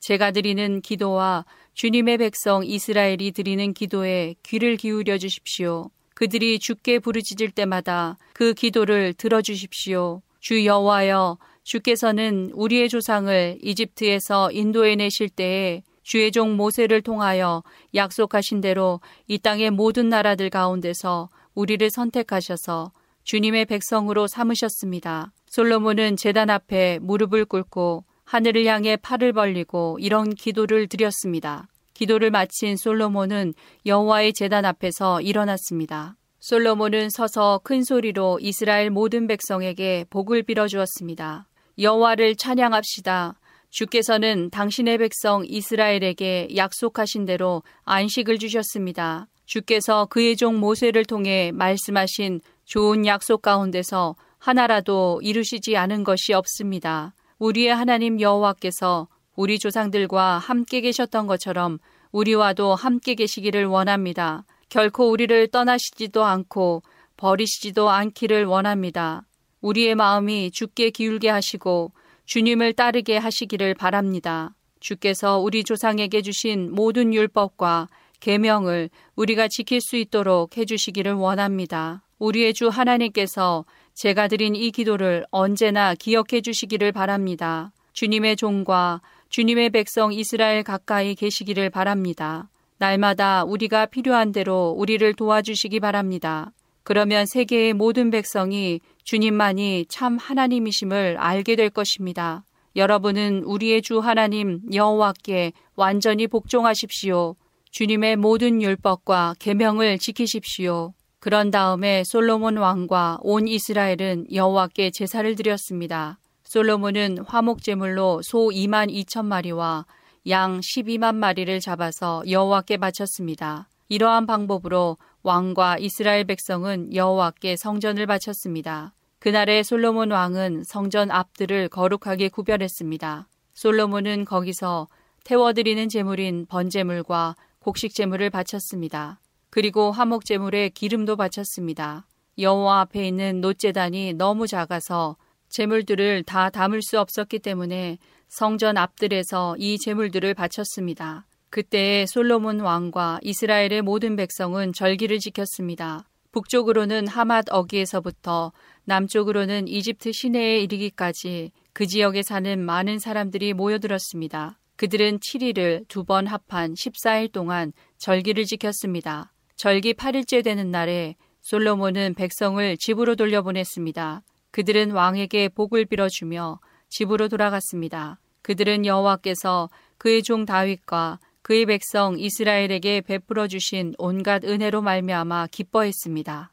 제가 드리는 기도와 주님의 백성 이스라엘이 드리는 기도에 귀를 기울여 주십시오. 그들이 주께 부르짖을 때마다 그 기도를 들어주십시오. 주 여호와여, 주께서는 우리의 조상을 이집트에서 인도해 내실 때에 주의 종 모세를 통하여 약속하신 대로 이 땅의 모든 나라들 가운데서 우리를 선택하셔서 주님의 백성으로 삼으셨습니다. 솔로몬은 제단 앞에 무릎을 꿇고 하늘을 향해 팔을 벌리고 이런 기도를 드렸습니다. 기도를 마친 솔로몬은 여호와의 제단 앞에서 일어났습니다. 솔로몬은 서서 큰 소리로 이스라엘 모든 백성에게 복을 빌어주었습니다. 여호와를 찬양합시다. 주께서는 당신의 백성 이스라엘에게 약속하신 대로 안식을 주셨습니다. 주께서 그의 종 모세를 통해 말씀하신 좋은 약속 가운데서 하나라도 이루시지 않은 것이 없습니다. 우리의 하나님 여호와께서 우리 조상들과 함께 계셨던 것처럼 우리와도 함께 계시기를 원합니다. 결코 우리를 떠나시지도 않고 버리시지도 않기를 원합니다. 우리의 마음이 주께 기울게 하시고 주님을 따르게 하시기를 바랍니다. 주께서 우리 조상에게 주신 모든 율법과 계명을 우리가 지킬 수 있도록 해주시기를 원합니다. 우리의 주 하나님께서 제가 드린 이 기도를 언제나 기억해 주시기를 바랍니다. 주님의 종과 주님의 백성 이스라엘 가까이 계시기를 바랍니다. 날마다 우리가 필요한 대로 우리를 도와주시기 바랍니다. 그러면 세계의 모든 백성이 주님만이 참 하나님이심을 알게 될 것입니다. 여러분은 우리의 주 하나님 여호와께 완전히 복종하십시오. 주님의 모든 율법과 계명을 지키십시오. 그런 다음에 솔로몬 왕과 온 이스라엘은 여호와께 제사를 드렸습니다. 솔로몬은 화목제물로 소 이만 이천 마리와 양 십이만 마리를 잡아서 여호와께 바쳤습니다. 이러한 방법으로 왕과 이스라엘 백성은 여호와께 성전을 바쳤습니다. 그날에 솔로몬 왕은 성전 앞들을 거룩하게 구별했습니다. 솔로몬은 거기서 태워드리는 제물인 번제물과 곡식제물을 바쳤습니다. 그리고 화목제물에 기름도 바쳤습니다. 여호와 앞에 있는 놋제단이 너무 작아서 제물들을 다 담을 수 없었기 때문에 성전 앞들에서 이 제물들을 바쳤습니다. 그때 솔로몬 왕과 이스라엘의 모든 백성은 절기를 지켰습니다. 북쪽으로는 하맛 어귀에서부터 남쪽으로는 이집트 시내에 이르기까지 그 지역에 사는 많은 사람들이 모여들었습니다. 그들은 칠 일을 두 번 합한 십사 일 동안 절기를 지켰습니다. 절기 팔 일째 되는 날에 솔로몬은 백성을 집으로 돌려보냈습니다. 그들은 왕에게 복을 빌어주며 집으로 돌아갔습니다. 그들은 여호와께서 그의 종 다윗과 그의 백성 이스라엘에게 베풀어 주신 온갖 은혜로 말미암아 기뻐했습니다.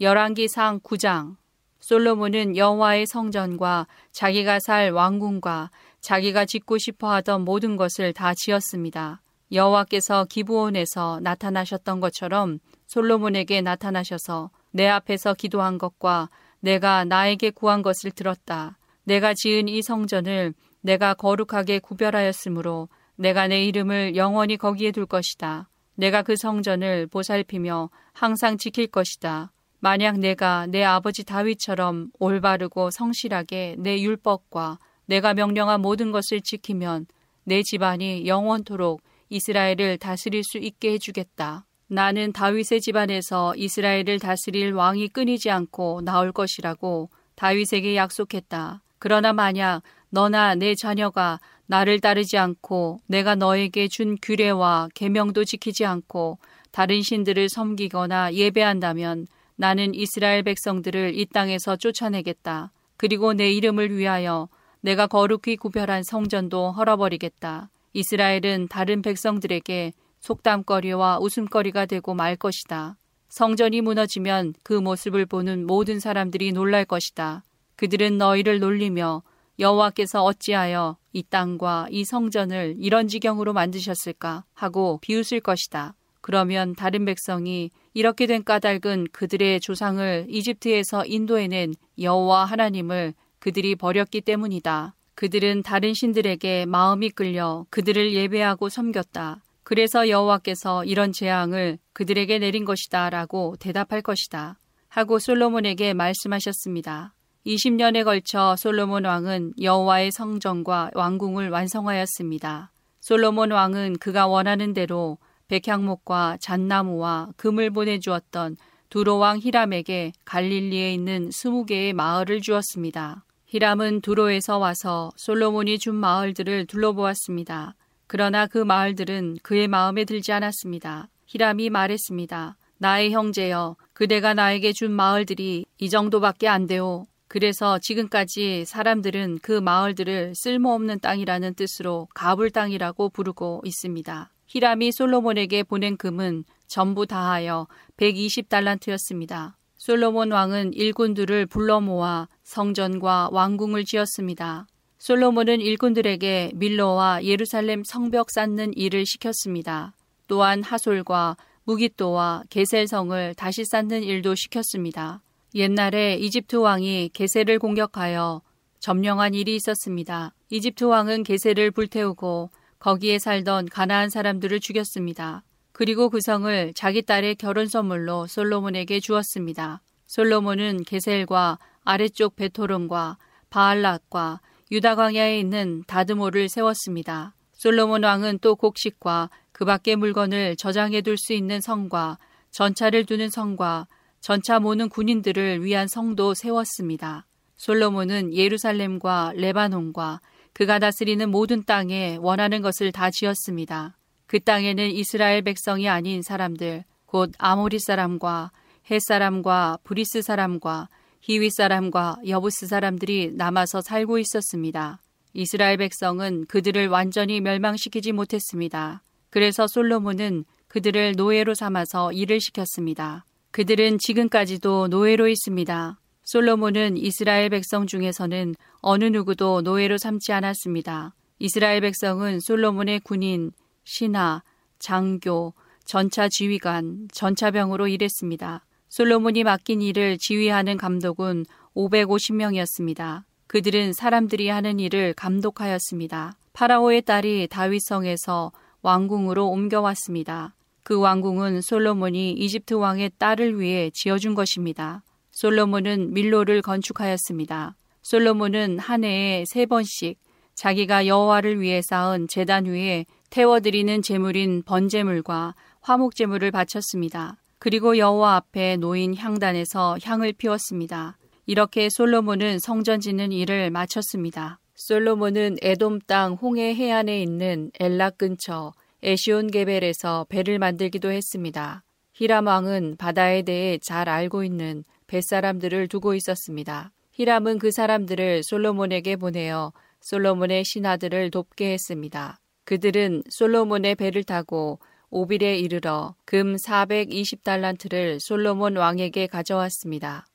열왕기상 구 장. 솔로몬은 여호와의 성전과 자기가 살 왕궁과 자기가 짓고 싶어하던 모든 것을 다 지었습니다. 여호와께서 기브온에서 나타나셨던 것처럼 솔로몬에게 나타나셔서 내 앞에서 기도한 것과 내가 나에게 구한 것을 들었다. 내가 지은 이 성전을 내가 거룩하게 구별하였으므로 내가 내 이름을 영원히 거기에 둘 것이다. 내가 그 성전을 보살피며 항상 지킬 것이다. 만약 내가 내 아버지 다윗처럼 올바르고 성실하게 내 율법과 내가 명령한 모든 것을 지키면 내 집안이 영원토록 이스라엘을 다스릴 수 있게 해주겠다. 나는 다윗의 집안에서 이스라엘을 다스릴 왕이 끊이지 않고 나올 것이라고 다윗에게 약속했다. 그러나 만약 너나 내 자녀가 나를 따르지 않고 내가 너에게 준 규례와 계명도 지키지 않고 다른 신들을 섬기거나 예배한다면 나는 이스라엘 백성들을 이 땅에서 쫓아내겠다. 그리고 내 이름을 위하여 내가 거룩히 구별한 성전도 헐어버리겠다. 이스라엘은 다른 백성들에게 속담거리와 웃음거리가 되고 말 것이다. 성전이 무너지면 그 모습을 보는 모든 사람들이 놀랄 것이다. 그들은 너희를 놀리며 여호와께서 어찌하여 이 땅과 이 성전을 이런 지경으로 만드셨을까 하고 비웃을 것이다. 그러면 다른 백성이 이렇게 된 까닭은 그들의 조상을 이집트에서 인도해낸 여호와 하나님을 그들이 버렸기 때문이다. 그들은 다른 신들에게 마음이 끌려 그들을 예배하고 섬겼다. 그래서 여호와께서 이런 재앙을 그들에게 내린 것이다 라고 대답할 것이다 하고 솔로몬에게 말씀하셨습니다. 이십 년에 걸쳐 솔로몬 왕은 여호와의 성전과 왕궁을 완성하였습니다. 솔로몬 왕은 그가 원하는 대로 백향목과 잣나무와 금을 보내주었던 두로 왕 히람에게 갈릴리에 있는 스무 개의 마을을 주었습니다. 히람은 두로에서 와서 솔로몬이 준 마을들을 둘러보았습니다. 그러나 그 마을들은 그의 마음에 들지 않았습니다. 히람이 말했습니다. 나의 형제여, 그대가 나에게 준 마을들이 이 정도밖에 안 돼요. 그래서 지금까지 사람들은 그 마을들을 쓸모없는 땅이라는 뜻으로 가불 땅이라고 부르고 있습니다. 히람이 솔로몬에게 보낸 금은 전부 다하여 백이십 달란트였습니다. 솔로몬 왕은 일꾼들을 불러 모아 성전과 왕궁을 지었습니다. 솔로몬은 일꾼들에게 밀로와 예루살렘 성벽 쌓는 일을 시켰습니다. 또한 하솔과 무깃도와 게셀성을 다시 쌓는 일도 시켰습니다. 옛날에 이집트 왕이 게셀을 공격하여 점령한 일이 있었습니다. 이집트 왕은 게셀을 불태우고 거기에 살던 가나안 사람들을 죽였습니다. 그리고 그 성을 자기 딸의 결혼 선물로 솔로몬에게 주었습니다. 솔로몬은 게셀과 아래쪽 베토론과 바알락과 유다 광야에 있는 다드모를 세웠습니다. 솔로몬 왕은 또 곡식과 그 밖의 물건을 저장해 둘 수 있는 성과 전차를 두는 성과 전차 모는 군인들을 위한 성도 세웠습니다. 솔로몬은 예루살렘과 레바논과 그가 다스리는 모든 땅에 원하는 것을 다 지었습니다. 그 땅에는 이스라엘 백성이 아닌 사람들, 곧 아모리 사람과 헷 사람과 브리스 사람과 히위 사람과 여부스 사람들이 남아서 살고 있었습니다. 이스라엘 백성은 그들을 완전히 멸망시키지 못했습니다. 그래서 솔로몬은 그들을 노예로 삼아서 일을 시켰습니다. 그들은 지금까지도 노예로 있습니다. 솔로몬은 이스라엘 백성 중에서는 어느 누구도 노예로 삼지 않았습니다. 이스라엘 백성은 솔로몬의 군인, 신하, 장교, 전차 지휘관, 전차병으로 일했습니다. 솔로몬이 맡긴 일을 지휘하는 감독은 오백오십 명이었습니다. 그들은 사람들이 하는 일을 감독하였습니다. 파라오의 딸이 다윗성에서 왕궁으로 옮겨왔습니다. 그 왕궁은 솔로몬이 이집트 왕의 딸을 위해 지어준 것입니다. 솔로몬은 밀로를 건축하였습니다. 솔로몬은 한 해에 세 번씩 자기가 여호와를 위해 쌓은 제단 위에 태워드리는 제물인 번제물과 화목제물을 바쳤습니다. 그리고 여호와 앞에 놓인 향단에서 향을 피웠습니다. 이렇게 솔로몬은 성전 짓는 일을 마쳤습니다. 솔로몬은 에돔 땅 홍해 해안에 있는 엘락 근처 에시온 게벨에서 배를 만들기도 했습니다. 히람 왕은 바다에 대해 잘 알고 있는 뱃사람들을 두고 있었습니다. 히람은 그 사람들을 솔로몬에게 보내어 솔로몬의 신하들을 돕게 했습니다. 그들은 솔로몬의 배를 타고 오빌에 이르러 금 사백이십 달란트를 솔로몬 왕에게 가져왔습니다.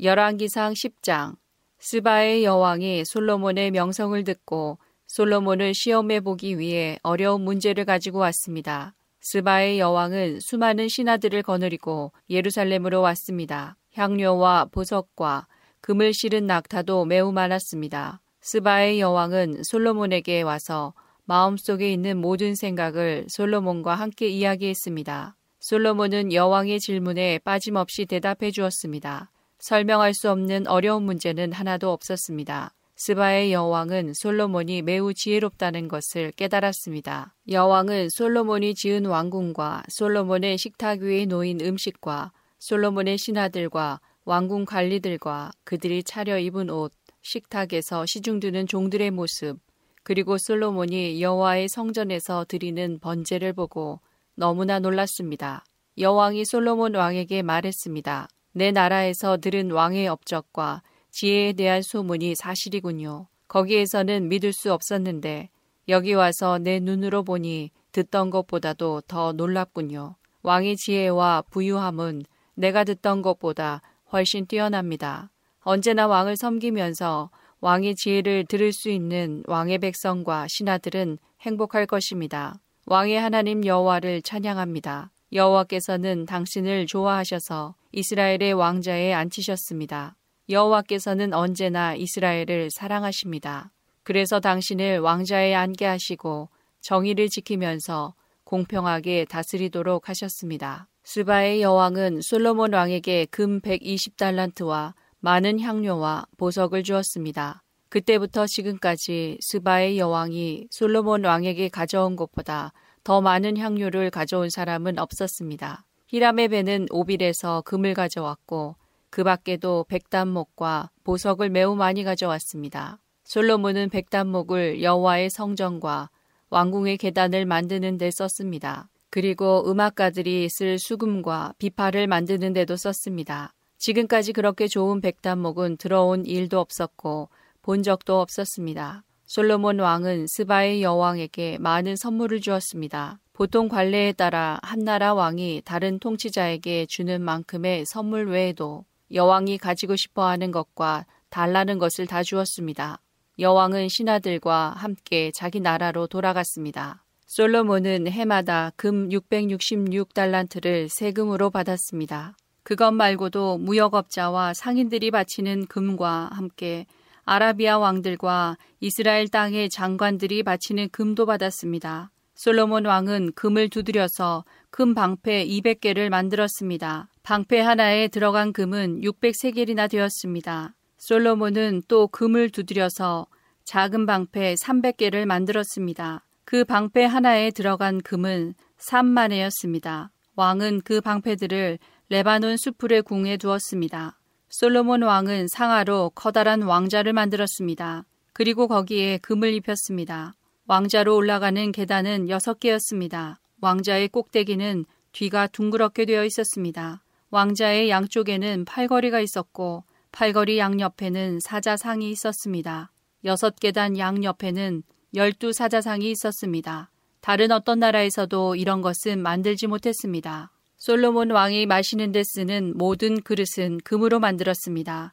열왕기상 십 장. 스바의 여왕이 솔로몬의 명성을 듣고 솔로몬을 시험해 보기 위해 어려운 문제를 가지고 왔습니다. 스바의 여왕은 수많은 신하들을 거느리고 예루살렘으로 왔습니다. 향료와 보석과 금을 실은 낙타도 매우 많았습니다. 스바의 여왕은 솔로몬에게 와서 마음속에 있는 모든 생각을 솔로몬과 함께 이야기했습니다. 솔로몬은 여왕의 질문에 빠짐없이 대답해 주었습니다. 설명할 수 없는 어려운 문제는 하나도 없었습니다. 스바의 여왕은 솔로몬이 매우 지혜롭다는 것을 깨달았습니다. 여왕은 솔로몬이 지은 왕궁과 솔로몬의 식탁 위에 놓인 음식과 솔로몬의 신하들과 왕궁 관리들과 그들이 차려입은 옷, 식탁에서 시중드는 종들의 모습, 그리고 솔로몬이 여호와의 성전에서 드리는 번제를 보고 너무나 놀랐습니다. 여왕이 솔로몬 왕에게 말했습니다. 내 나라에서 들은 왕의 업적과 지혜에 대한 소문이 사실이군요. 거기에서는 믿을 수 없었는데 여기 와서 내 눈으로 보니 듣던 것보다도 더 놀랍군요. 왕의 지혜와 부유함은 내가 듣던 것보다 훨씬 뛰어납니다. 언제나 왕을 섬기면서 왕의 지혜를 들을 수 있는 왕의 백성과 신하들은 행복할 것입니다. 왕의 하나님 여호와를 찬양합니다. 여호와께서는 당신을 좋아하셔서 이스라엘의 왕좌에 앉히셨습니다. 여호와께서는 언제나 이스라엘을 사랑하십니다. 그래서 당신을 왕좌에 앉게 하시고 정의를 지키면서 공평하게 다스리도록 하셨습니다. 스바의 여왕은 솔로몬 왕에게 금 백이십 달란트와 많은 향료와 보석을 주었습니다. 그때부터 지금까지 스바의 여왕이 솔로몬 왕에게 가져온 것보다 더 많은 향료를 가져온 사람은 없었습니다. 히람의 배는 오빌에서 금을 가져왔고 그 밖에도 백단목과 보석을 매우 많이 가져왔습니다. 솔로몬은 백단목을 여호와의 성전과 왕궁의 계단을 만드는 데 썼습니다. 그리고 음악가들이 쓸 수금과 비파를 만드는 데도 썼습니다. 지금까지 그렇게 좋은 백단목은 들어온 일도 없었고 본 적도 없었습니다. 솔로몬 왕은 스바의 여왕에게 많은 선물을 주었습니다. 보통 관례에 따라 한 나라 왕이 다른 통치자에게 주는 만큼의 선물 외에도 여왕이 가지고 싶어하는 것과 달라는 것을 다 주었습니다. 여왕은 신하들과 함께 자기 나라로 돌아갔습니다. 솔로몬은 해마다 금 육백육십육 달란트를 세금으로 받았습니다. 그것 말고도 무역업자와 상인들이 바치는 금과 함께 아라비아 왕들과 이스라엘 땅의 장관들이 바치는 금도 받았습니다. 솔로몬 왕은 금을 두드려서 금 방패 이백 개를 만들었습니다. 방패 하나에 들어간 금은 육백삼 개나 되었습니다. 솔로몬은 또 금을 두드려서 작은 방패 삼백 개를 만들었습니다. 그 방패 하나에 들어간 금은 삼만 회였습니다. 왕은 그 방패들을 레바논 수풀의 궁에 두었습니다. 솔로몬 왕은 상아로 커다란 왕좌를 만들었습니다. 그리고 거기에 금을 입혔습니다. 왕좌로 올라가는 계단은 여섯 개였습니다. 왕좌의 꼭대기는 뒤가 둥그렇게 되어 있었습니다. 왕좌의 양쪽에는 팔걸이가 있었고 팔걸이 양옆에는 사자상이 있었습니다. 여섯 계단 양옆에는 열두 사자상이 있었습니다. 다른 어떤 나라에서도 이런 것은 만들지 못했습니다. 솔로몬 왕이 마시는 데 쓰는 모든 그릇은 금으로 만들었습니다.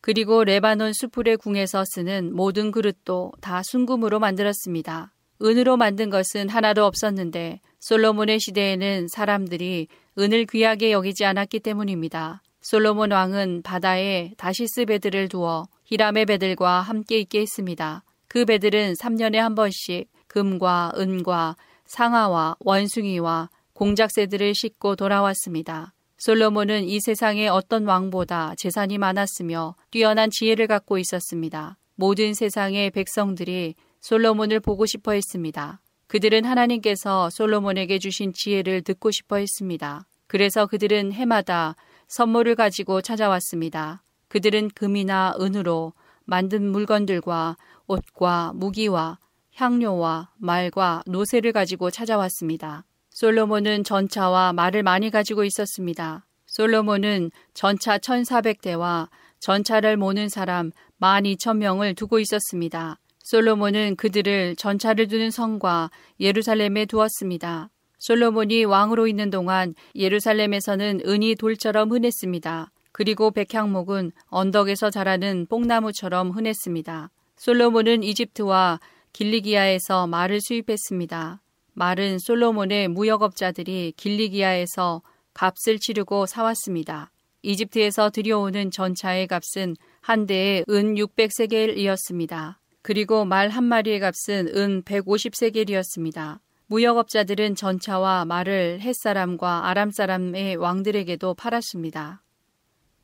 그리고 레바논 수풀의 궁에서 쓰는 모든 그릇도 다 순금으로 만들었습니다. 은으로 만든 것은 하나도 없었는데 솔로몬의 시대에는 사람들이 은을 귀하게 여기지 않았기 때문입니다. 솔로몬 왕은 바다에 다시스 배들을 두어 히람의 배들과 함께 있게 했습니다. 그 배들은 삼 년에 한 번씩 금과 은과 상아와 원숭이와 공작새들을 싣고 돌아왔습니다. 솔로몬은 이 세상의 어떤 왕보다 재산이 많았으며 뛰어난 지혜를 갖고 있었습니다. 모든 세상의 백성들이 솔로몬을 보고 싶어 했습니다. 그들은 하나님께서 솔로몬에게 주신 지혜를 듣고 싶어 했습니다. 그래서 그들은 해마다 선물을 가지고 찾아왔습니다. 그들은 금이나 은으로 만든 물건들과 옷과 무기와 향료와 말과 노새를 가지고 찾아왔습니다. 솔로몬은 전차와 말을 많이 가지고 있었습니다. 솔로몬은 전차 천사백 대와 전차를 모는 사람 만 이천 명을 두고 있었습니다. 솔로몬은 그들을 전차를 두는 성과 예루살렘에 두었습니다. 솔로몬이 왕으로 있는 동안 예루살렘에서는 은이 돌처럼 흔했습니다. 그리고 백향목은 언덕에서 자라는 뽕나무처럼 흔했습니다. 솔로몬은 이집트와 길리기아에서 말을 수입했습니다. 말은 솔로몬의 무역업자들이 길리기아에서 값을 치르고 사왔습니다. 이집트에서 들여오는 전차의 값은 한 대에 은 육백 세겔이었습니다. 그리고 말 한 마리의 값은 은 백오십 세겔이었습니다. 무역업자들은 전차와 말을 햇사람과 아람사람의 왕들에게도 팔았습니다.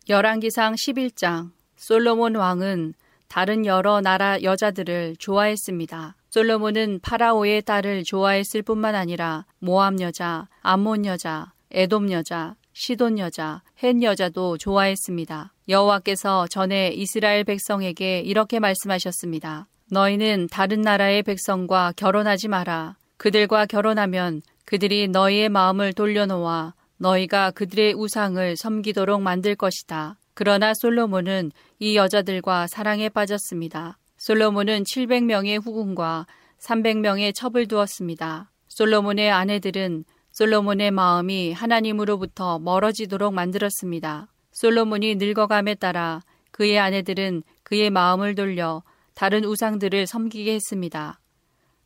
열왕기상 십일 장. 솔로몬 왕은 다른 여러 나라 여자들을 좋아했습니다. 솔로몬은 파라오의 딸을 좋아했을 뿐만 아니라 모압 여자, 암몬 여자, 에돔 여자, 시돈 여자, 헷 여자도 좋아했습니다. 여호와께서 전에 이스라엘 백성에게 이렇게 말씀하셨습니다. 너희는 다른 나라의 백성과 결혼하지 마라. 그들과 결혼하면 그들이 너희의 마음을 돌려놓아 너희가 그들의 우상을 섬기도록 만들 것이다. 그러나 솔로몬은 이 여자들과 사랑에 빠졌습니다. 솔로몬은 칠백 명의 후궁과 삼백 명의 첩을 두었습니다. 솔로몬의 아내들은 솔로몬의 마음이 하나님으로부터 멀어지도록 만들었습니다. 솔로몬이 늙어감에 따라 그의 아내들은 그의 마음을 돌려 다른 우상들을 섬기게 했습니다.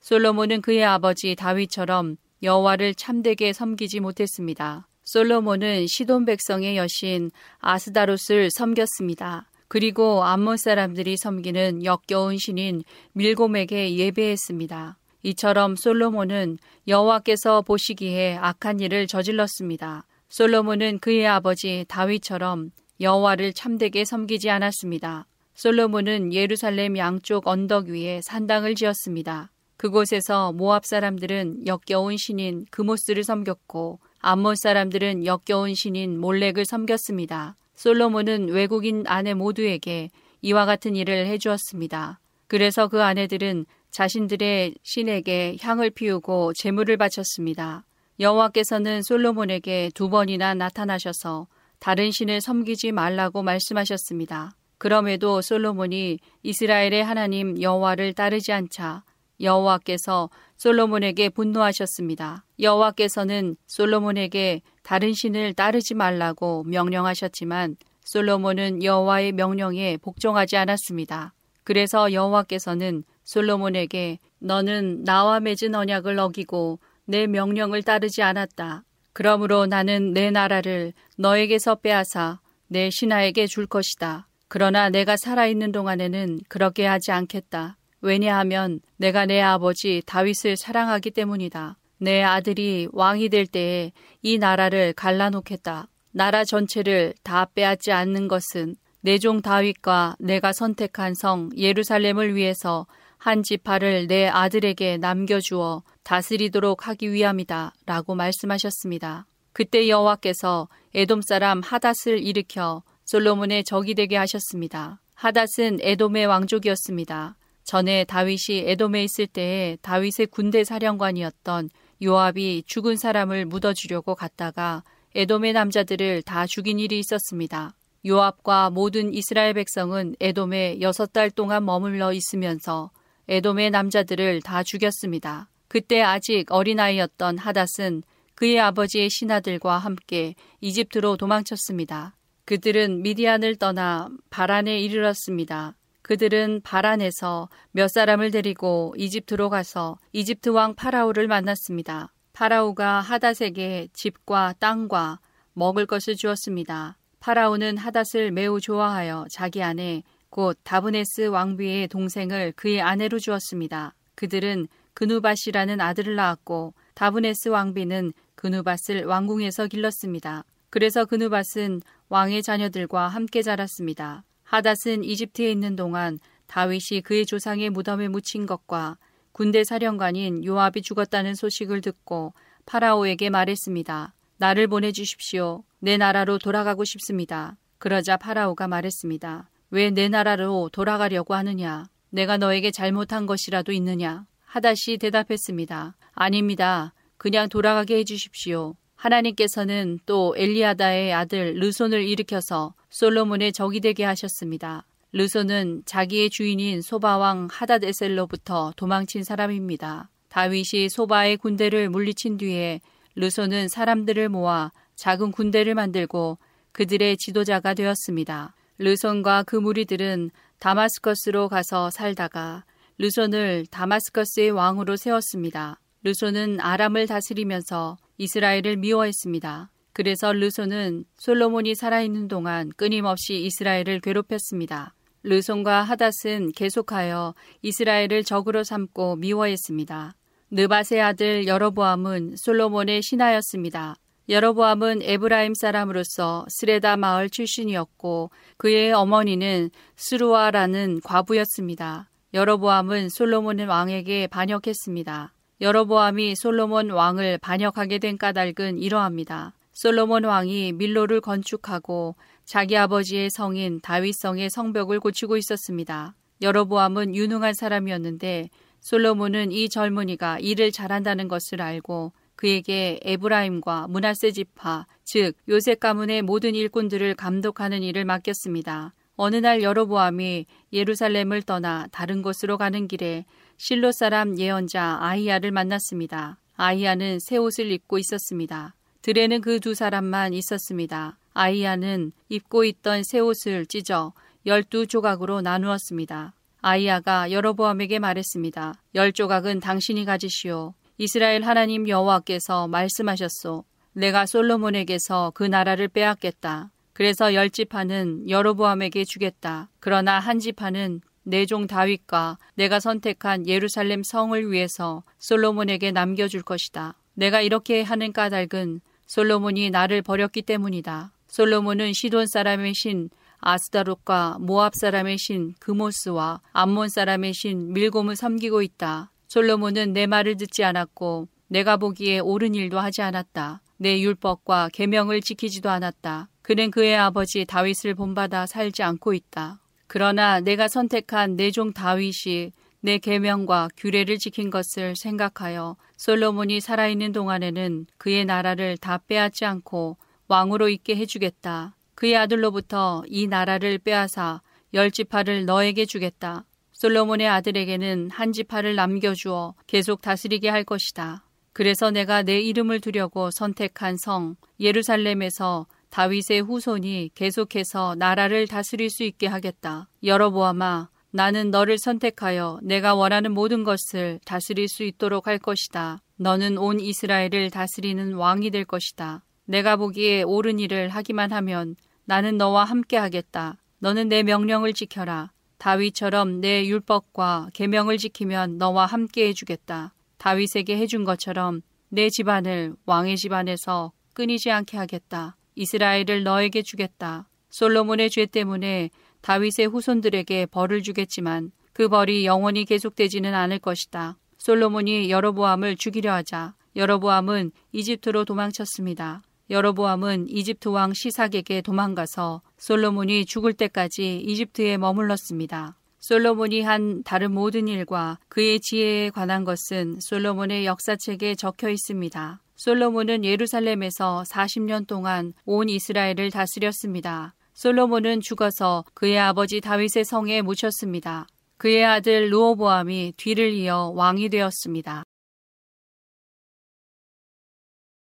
솔로몬은 그의 아버지 다윗처럼 여호와를 참되게 섬기지 못했습니다. 솔로몬은 시돈 백성의 여신 아스다롯을 섬겼습니다. 그리고 암몬 사람들이 섬기는 역겨운 신인 밀곰에게 예배했습니다. 이처럼 솔로몬은 여호와께서 보시기에 악한 일을 저질렀습니다. 솔로몬은 그의 아버지 다윗처럼 여호와를 참되게 섬기지 않았습니다. 솔로몬은 예루살렘 양쪽 언덕 위에 산당을 지었습니다. 그곳에서 모압 사람들은 역겨운 신인 그모스를 섬겼고 암몬 사람들은 역겨운 신인 몰렉을 섬겼습니다. 솔로몬은 외국인 아내 모두에게 이와 같은 일을 해주었습니다. 그래서 그 아내들은 자신들의 신에게 향을 피우고 제물을 바쳤습니다. 여호와께서는 솔로몬에게 두 번이나 나타나셔서 다른 신을 섬기지 말라고 말씀하셨습니다. 그럼에도 솔로몬이 이스라엘의 하나님 여호와를 따르지 않자 여호와께서 솔로몬에게 분노하셨습니다. 여호와께서는 솔로몬에게 다른 신을 따르지 말라고 명령하셨지만 솔로몬은 여호와의 명령에 복종하지 않았습니다. 그래서 여호와께서는 솔로몬에게 너는 나와 맺은 언약을 어기고 내 명령을 따르지 않았다. 그러므로 나는 내 나라를 너에게서 빼앗아 내 신하에게 줄 것이다. 그러나 내가 살아있는 동안에는 그렇게 하지 않겠다. 왜냐하면 내가 내 아버지 다윗을 사랑하기 때문이다. 내 아들이 왕이 될 때에 이 나라를 갈라놓겠다. 나라 전체를 다 빼앗지 않는 것은 내 종 다윗과 내가 선택한 성 예루살렘을 위해서 한 지파를 내 아들에게 남겨주어 다스리도록 하기 위함이다 라고 말씀하셨습니다. 그때 여호와께서 에돔 사람 하닷을 일으켜 솔로몬의 적이 되게 하셨습니다. 하닷은 에돔의 왕족이었습니다. 전에 다윗이 에돔에 있을 때에 다윗의 군대 사령관이었던 요압이 죽은 사람을 묻어주려고 갔다가 에돔의 남자들을 다 죽인 일이 있었습니다. 요압과 모든 이스라엘 백성은 에돔에 여섯 달 동안 머물러 있으면서 에돔의 남자들을 다 죽였습니다. 그때 아직 어린아이였던 하닷은 그의 아버지의 신하들과 함께 이집트로 도망쳤습니다. 그들은 미디안을 떠나 바란에 이르렀습니다. 그들은 바란에서 몇 사람을 데리고 이집트로 가서 이집트 왕 파라오를 만났습니다. 파라오가 하닷에게 집과 땅과 먹을 것을 주었습니다. 파라오는 하닷을 매우 좋아하여 자기 아내 곧 다브네스 왕비의 동생을 그의 아내로 주었습니다. 그들은 그누밧이라는 아들을 낳았고 다브네스 왕비는 그누밧을 왕궁에서 길렀습니다. 그래서 그누밧은 왕의 자녀들과 함께 자랐습니다. 하닷은 이집트에 있는 동안 다윗이 그의 조상의 무덤에 묻힌 것과 군대 사령관인 요압이 죽었다는 소식을 듣고 파라오에게 말했습니다. 나를 보내주십시오. 내 나라로 돌아가고 싶습니다. 그러자 파라오가 말했습니다. 왜 내 나라로 돌아가려고 하느냐? 내가 너에게 잘못한 것이라도 있느냐? 하닷이 대답했습니다. 아닙니다. 그냥 돌아가게 해주십시오. 하나님께서는 또 엘리야다의 아들 르손을 일으켜서 솔로몬의 적이 되게 하셨습니다. 르손은 자기의 주인인 소바왕 하닷에셀로부터 도망친 사람입니다. 다윗이 소바의 군대를 물리친 뒤에 르손은 사람들을 모아 작은 군대를 만들고 그들의 지도자가 되었습니다. 르손과 그 무리들은 다마스커스로 가서 살다가 르손을 다마스커스의 왕으로 세웠습니다. 르손은 아람을 다스리면서 이스라엘을 미워했습니다. 그래서 르손은 솔로몬이 살아있는 동안 끊임없이 이스라엘을 괴롭혔습니다. 르손과 하닷은 계속하여 이스라엘을 적으로 삼고 미워했습니다. 느밧의 아들 여로보암은 솔로몬의 신하였습니다. 여로보암은 에브라임 사람으로서 스레다 마을 출신이었고 그의 어머니는 스루아라는 과부였습니다. 여로보암은 솔로몬 왕에게 반역했습니다. 여로보암이 솔로몬 왕을 반역하게 된 까닭은 이러합니다. 솔로몬 왕이 밀로를 건축하고 자기 아버지의 성인 다윗성의 성벽을 고치고 있었습니다. 여로보암은 유능한 사람이었는데 솔로몬은 이 젊은이가 일을 잘한다는 것을 알고 그에게 에브라임과 므낫세 지파, 즉 요셉 가문의 모든 일꾼들을 감독하는 일을 맡겼습니다. 어느 날 여로보암이 예루살렘을 떠나 다른 곳으로 가는 길에 실로 사람 예언자 아히야를 만났습니다. 아히야는 새 옷을 입고 있었습니다. 들에는 그 두 사람만 있었습니다. 아히야는 입고 있던 새 옷을 찢어 열두 조각으로 나누었습니다. 아히야가 여로보암에게 말했습니다. 열 조각은 당신이 가지시오. 이스라엘 하나님 여호와께서 말씀하셨소. 내가 솔로몬에게서 그 나라를 빼앗겠다. 그래서 열 지파는 여로보암에게 주겠다. 그러나 한 지파는 내 종 다윗과 내가 선택한 예루살렘 성을 위해서 솔로몬에게 남겨줄 것이다. 내가 이렇게 하는 까닭은 솔로몬이 나를 버렸기 때문이다. 솔로몬은 시돈 사람의 신 아스다롯과 모압 사람의 신 그모스와 암몬 사람의 신 밀곰을 섬기고 있다. 솔로몬은 내 말을 듣지 않았고 내가 보기에 옳은 일도 하지 않았다. 내 율법과 계명을 지키지도 않았다. 그는 그의 아버지 다윗을 본받아 살지 않고 있다. 그러나 내가 선택한 내 종 다윗이 내 계명과 규례를 지킨 것을 생각하여 솔로몬이 살아있는 동안에는 그의 나라를 다 빼앗지 않고 왕으로 있게 해주겠다. 그의 아들로부터 이 나라를 빼앗아 열 지파를 너에게 주겠다. 솔로몬의 아들에게는 한 지파를 남겨주어 계속 다스리게 할 것이다. 그래서 내가 내 이름을 두려고 선택한 성 예루살렘에서 다윗의 후손이 계속해서 나라를 다스릴 수 있게 하겠다. 여로보암아, 나는 너를 선택하여 내가 원하는 모든 것을 다스릴 수 있도록 할 것이다. 너는 온 이스라엘을 다스리는 왕이 될 것이다. 내가 보기에 옳은 일을 하기만 하면 나는 너와 함께 하겠다. 너는 내 명령을 지켜라. 다윗처럼 내 율법과 계명을 지키면 너와 함께 해주겠다. 다윗에게 해준 것처럼 내 집안을 왕의 집안에서 끊이지 않게 하겠다. 이스라엘을 너에게 주겠다. 솔로몬의 죄 때문에 다윗의 후손들에게 벌을 주겠지만 그 벌이 영원히 계속되지는 않을 것이다. 솔로몬이 여로보암을 죽이려 하자 여로보암은 이집트로 도망쳤습니다. 여로보암은 이집트 왕 시삭에게 도망가서 솔로몬이 죽을 때까지 이집트에 머물렀습니다. 솔로몬이 한 다른 모든 일과 그의 지혜에 관한 것은 솔로몬의 역사책에 적혀 있습니다. 솔로몬은 예루살렘에서 사십 년 동안 온 이스라엘을 다스렸습니다. 솔로몬은 죽어서 그의 아버지 다윗의 성에 묻혔습니다. 그의 아들 르호보암이 뒤를 이어 왕이 되었습니다.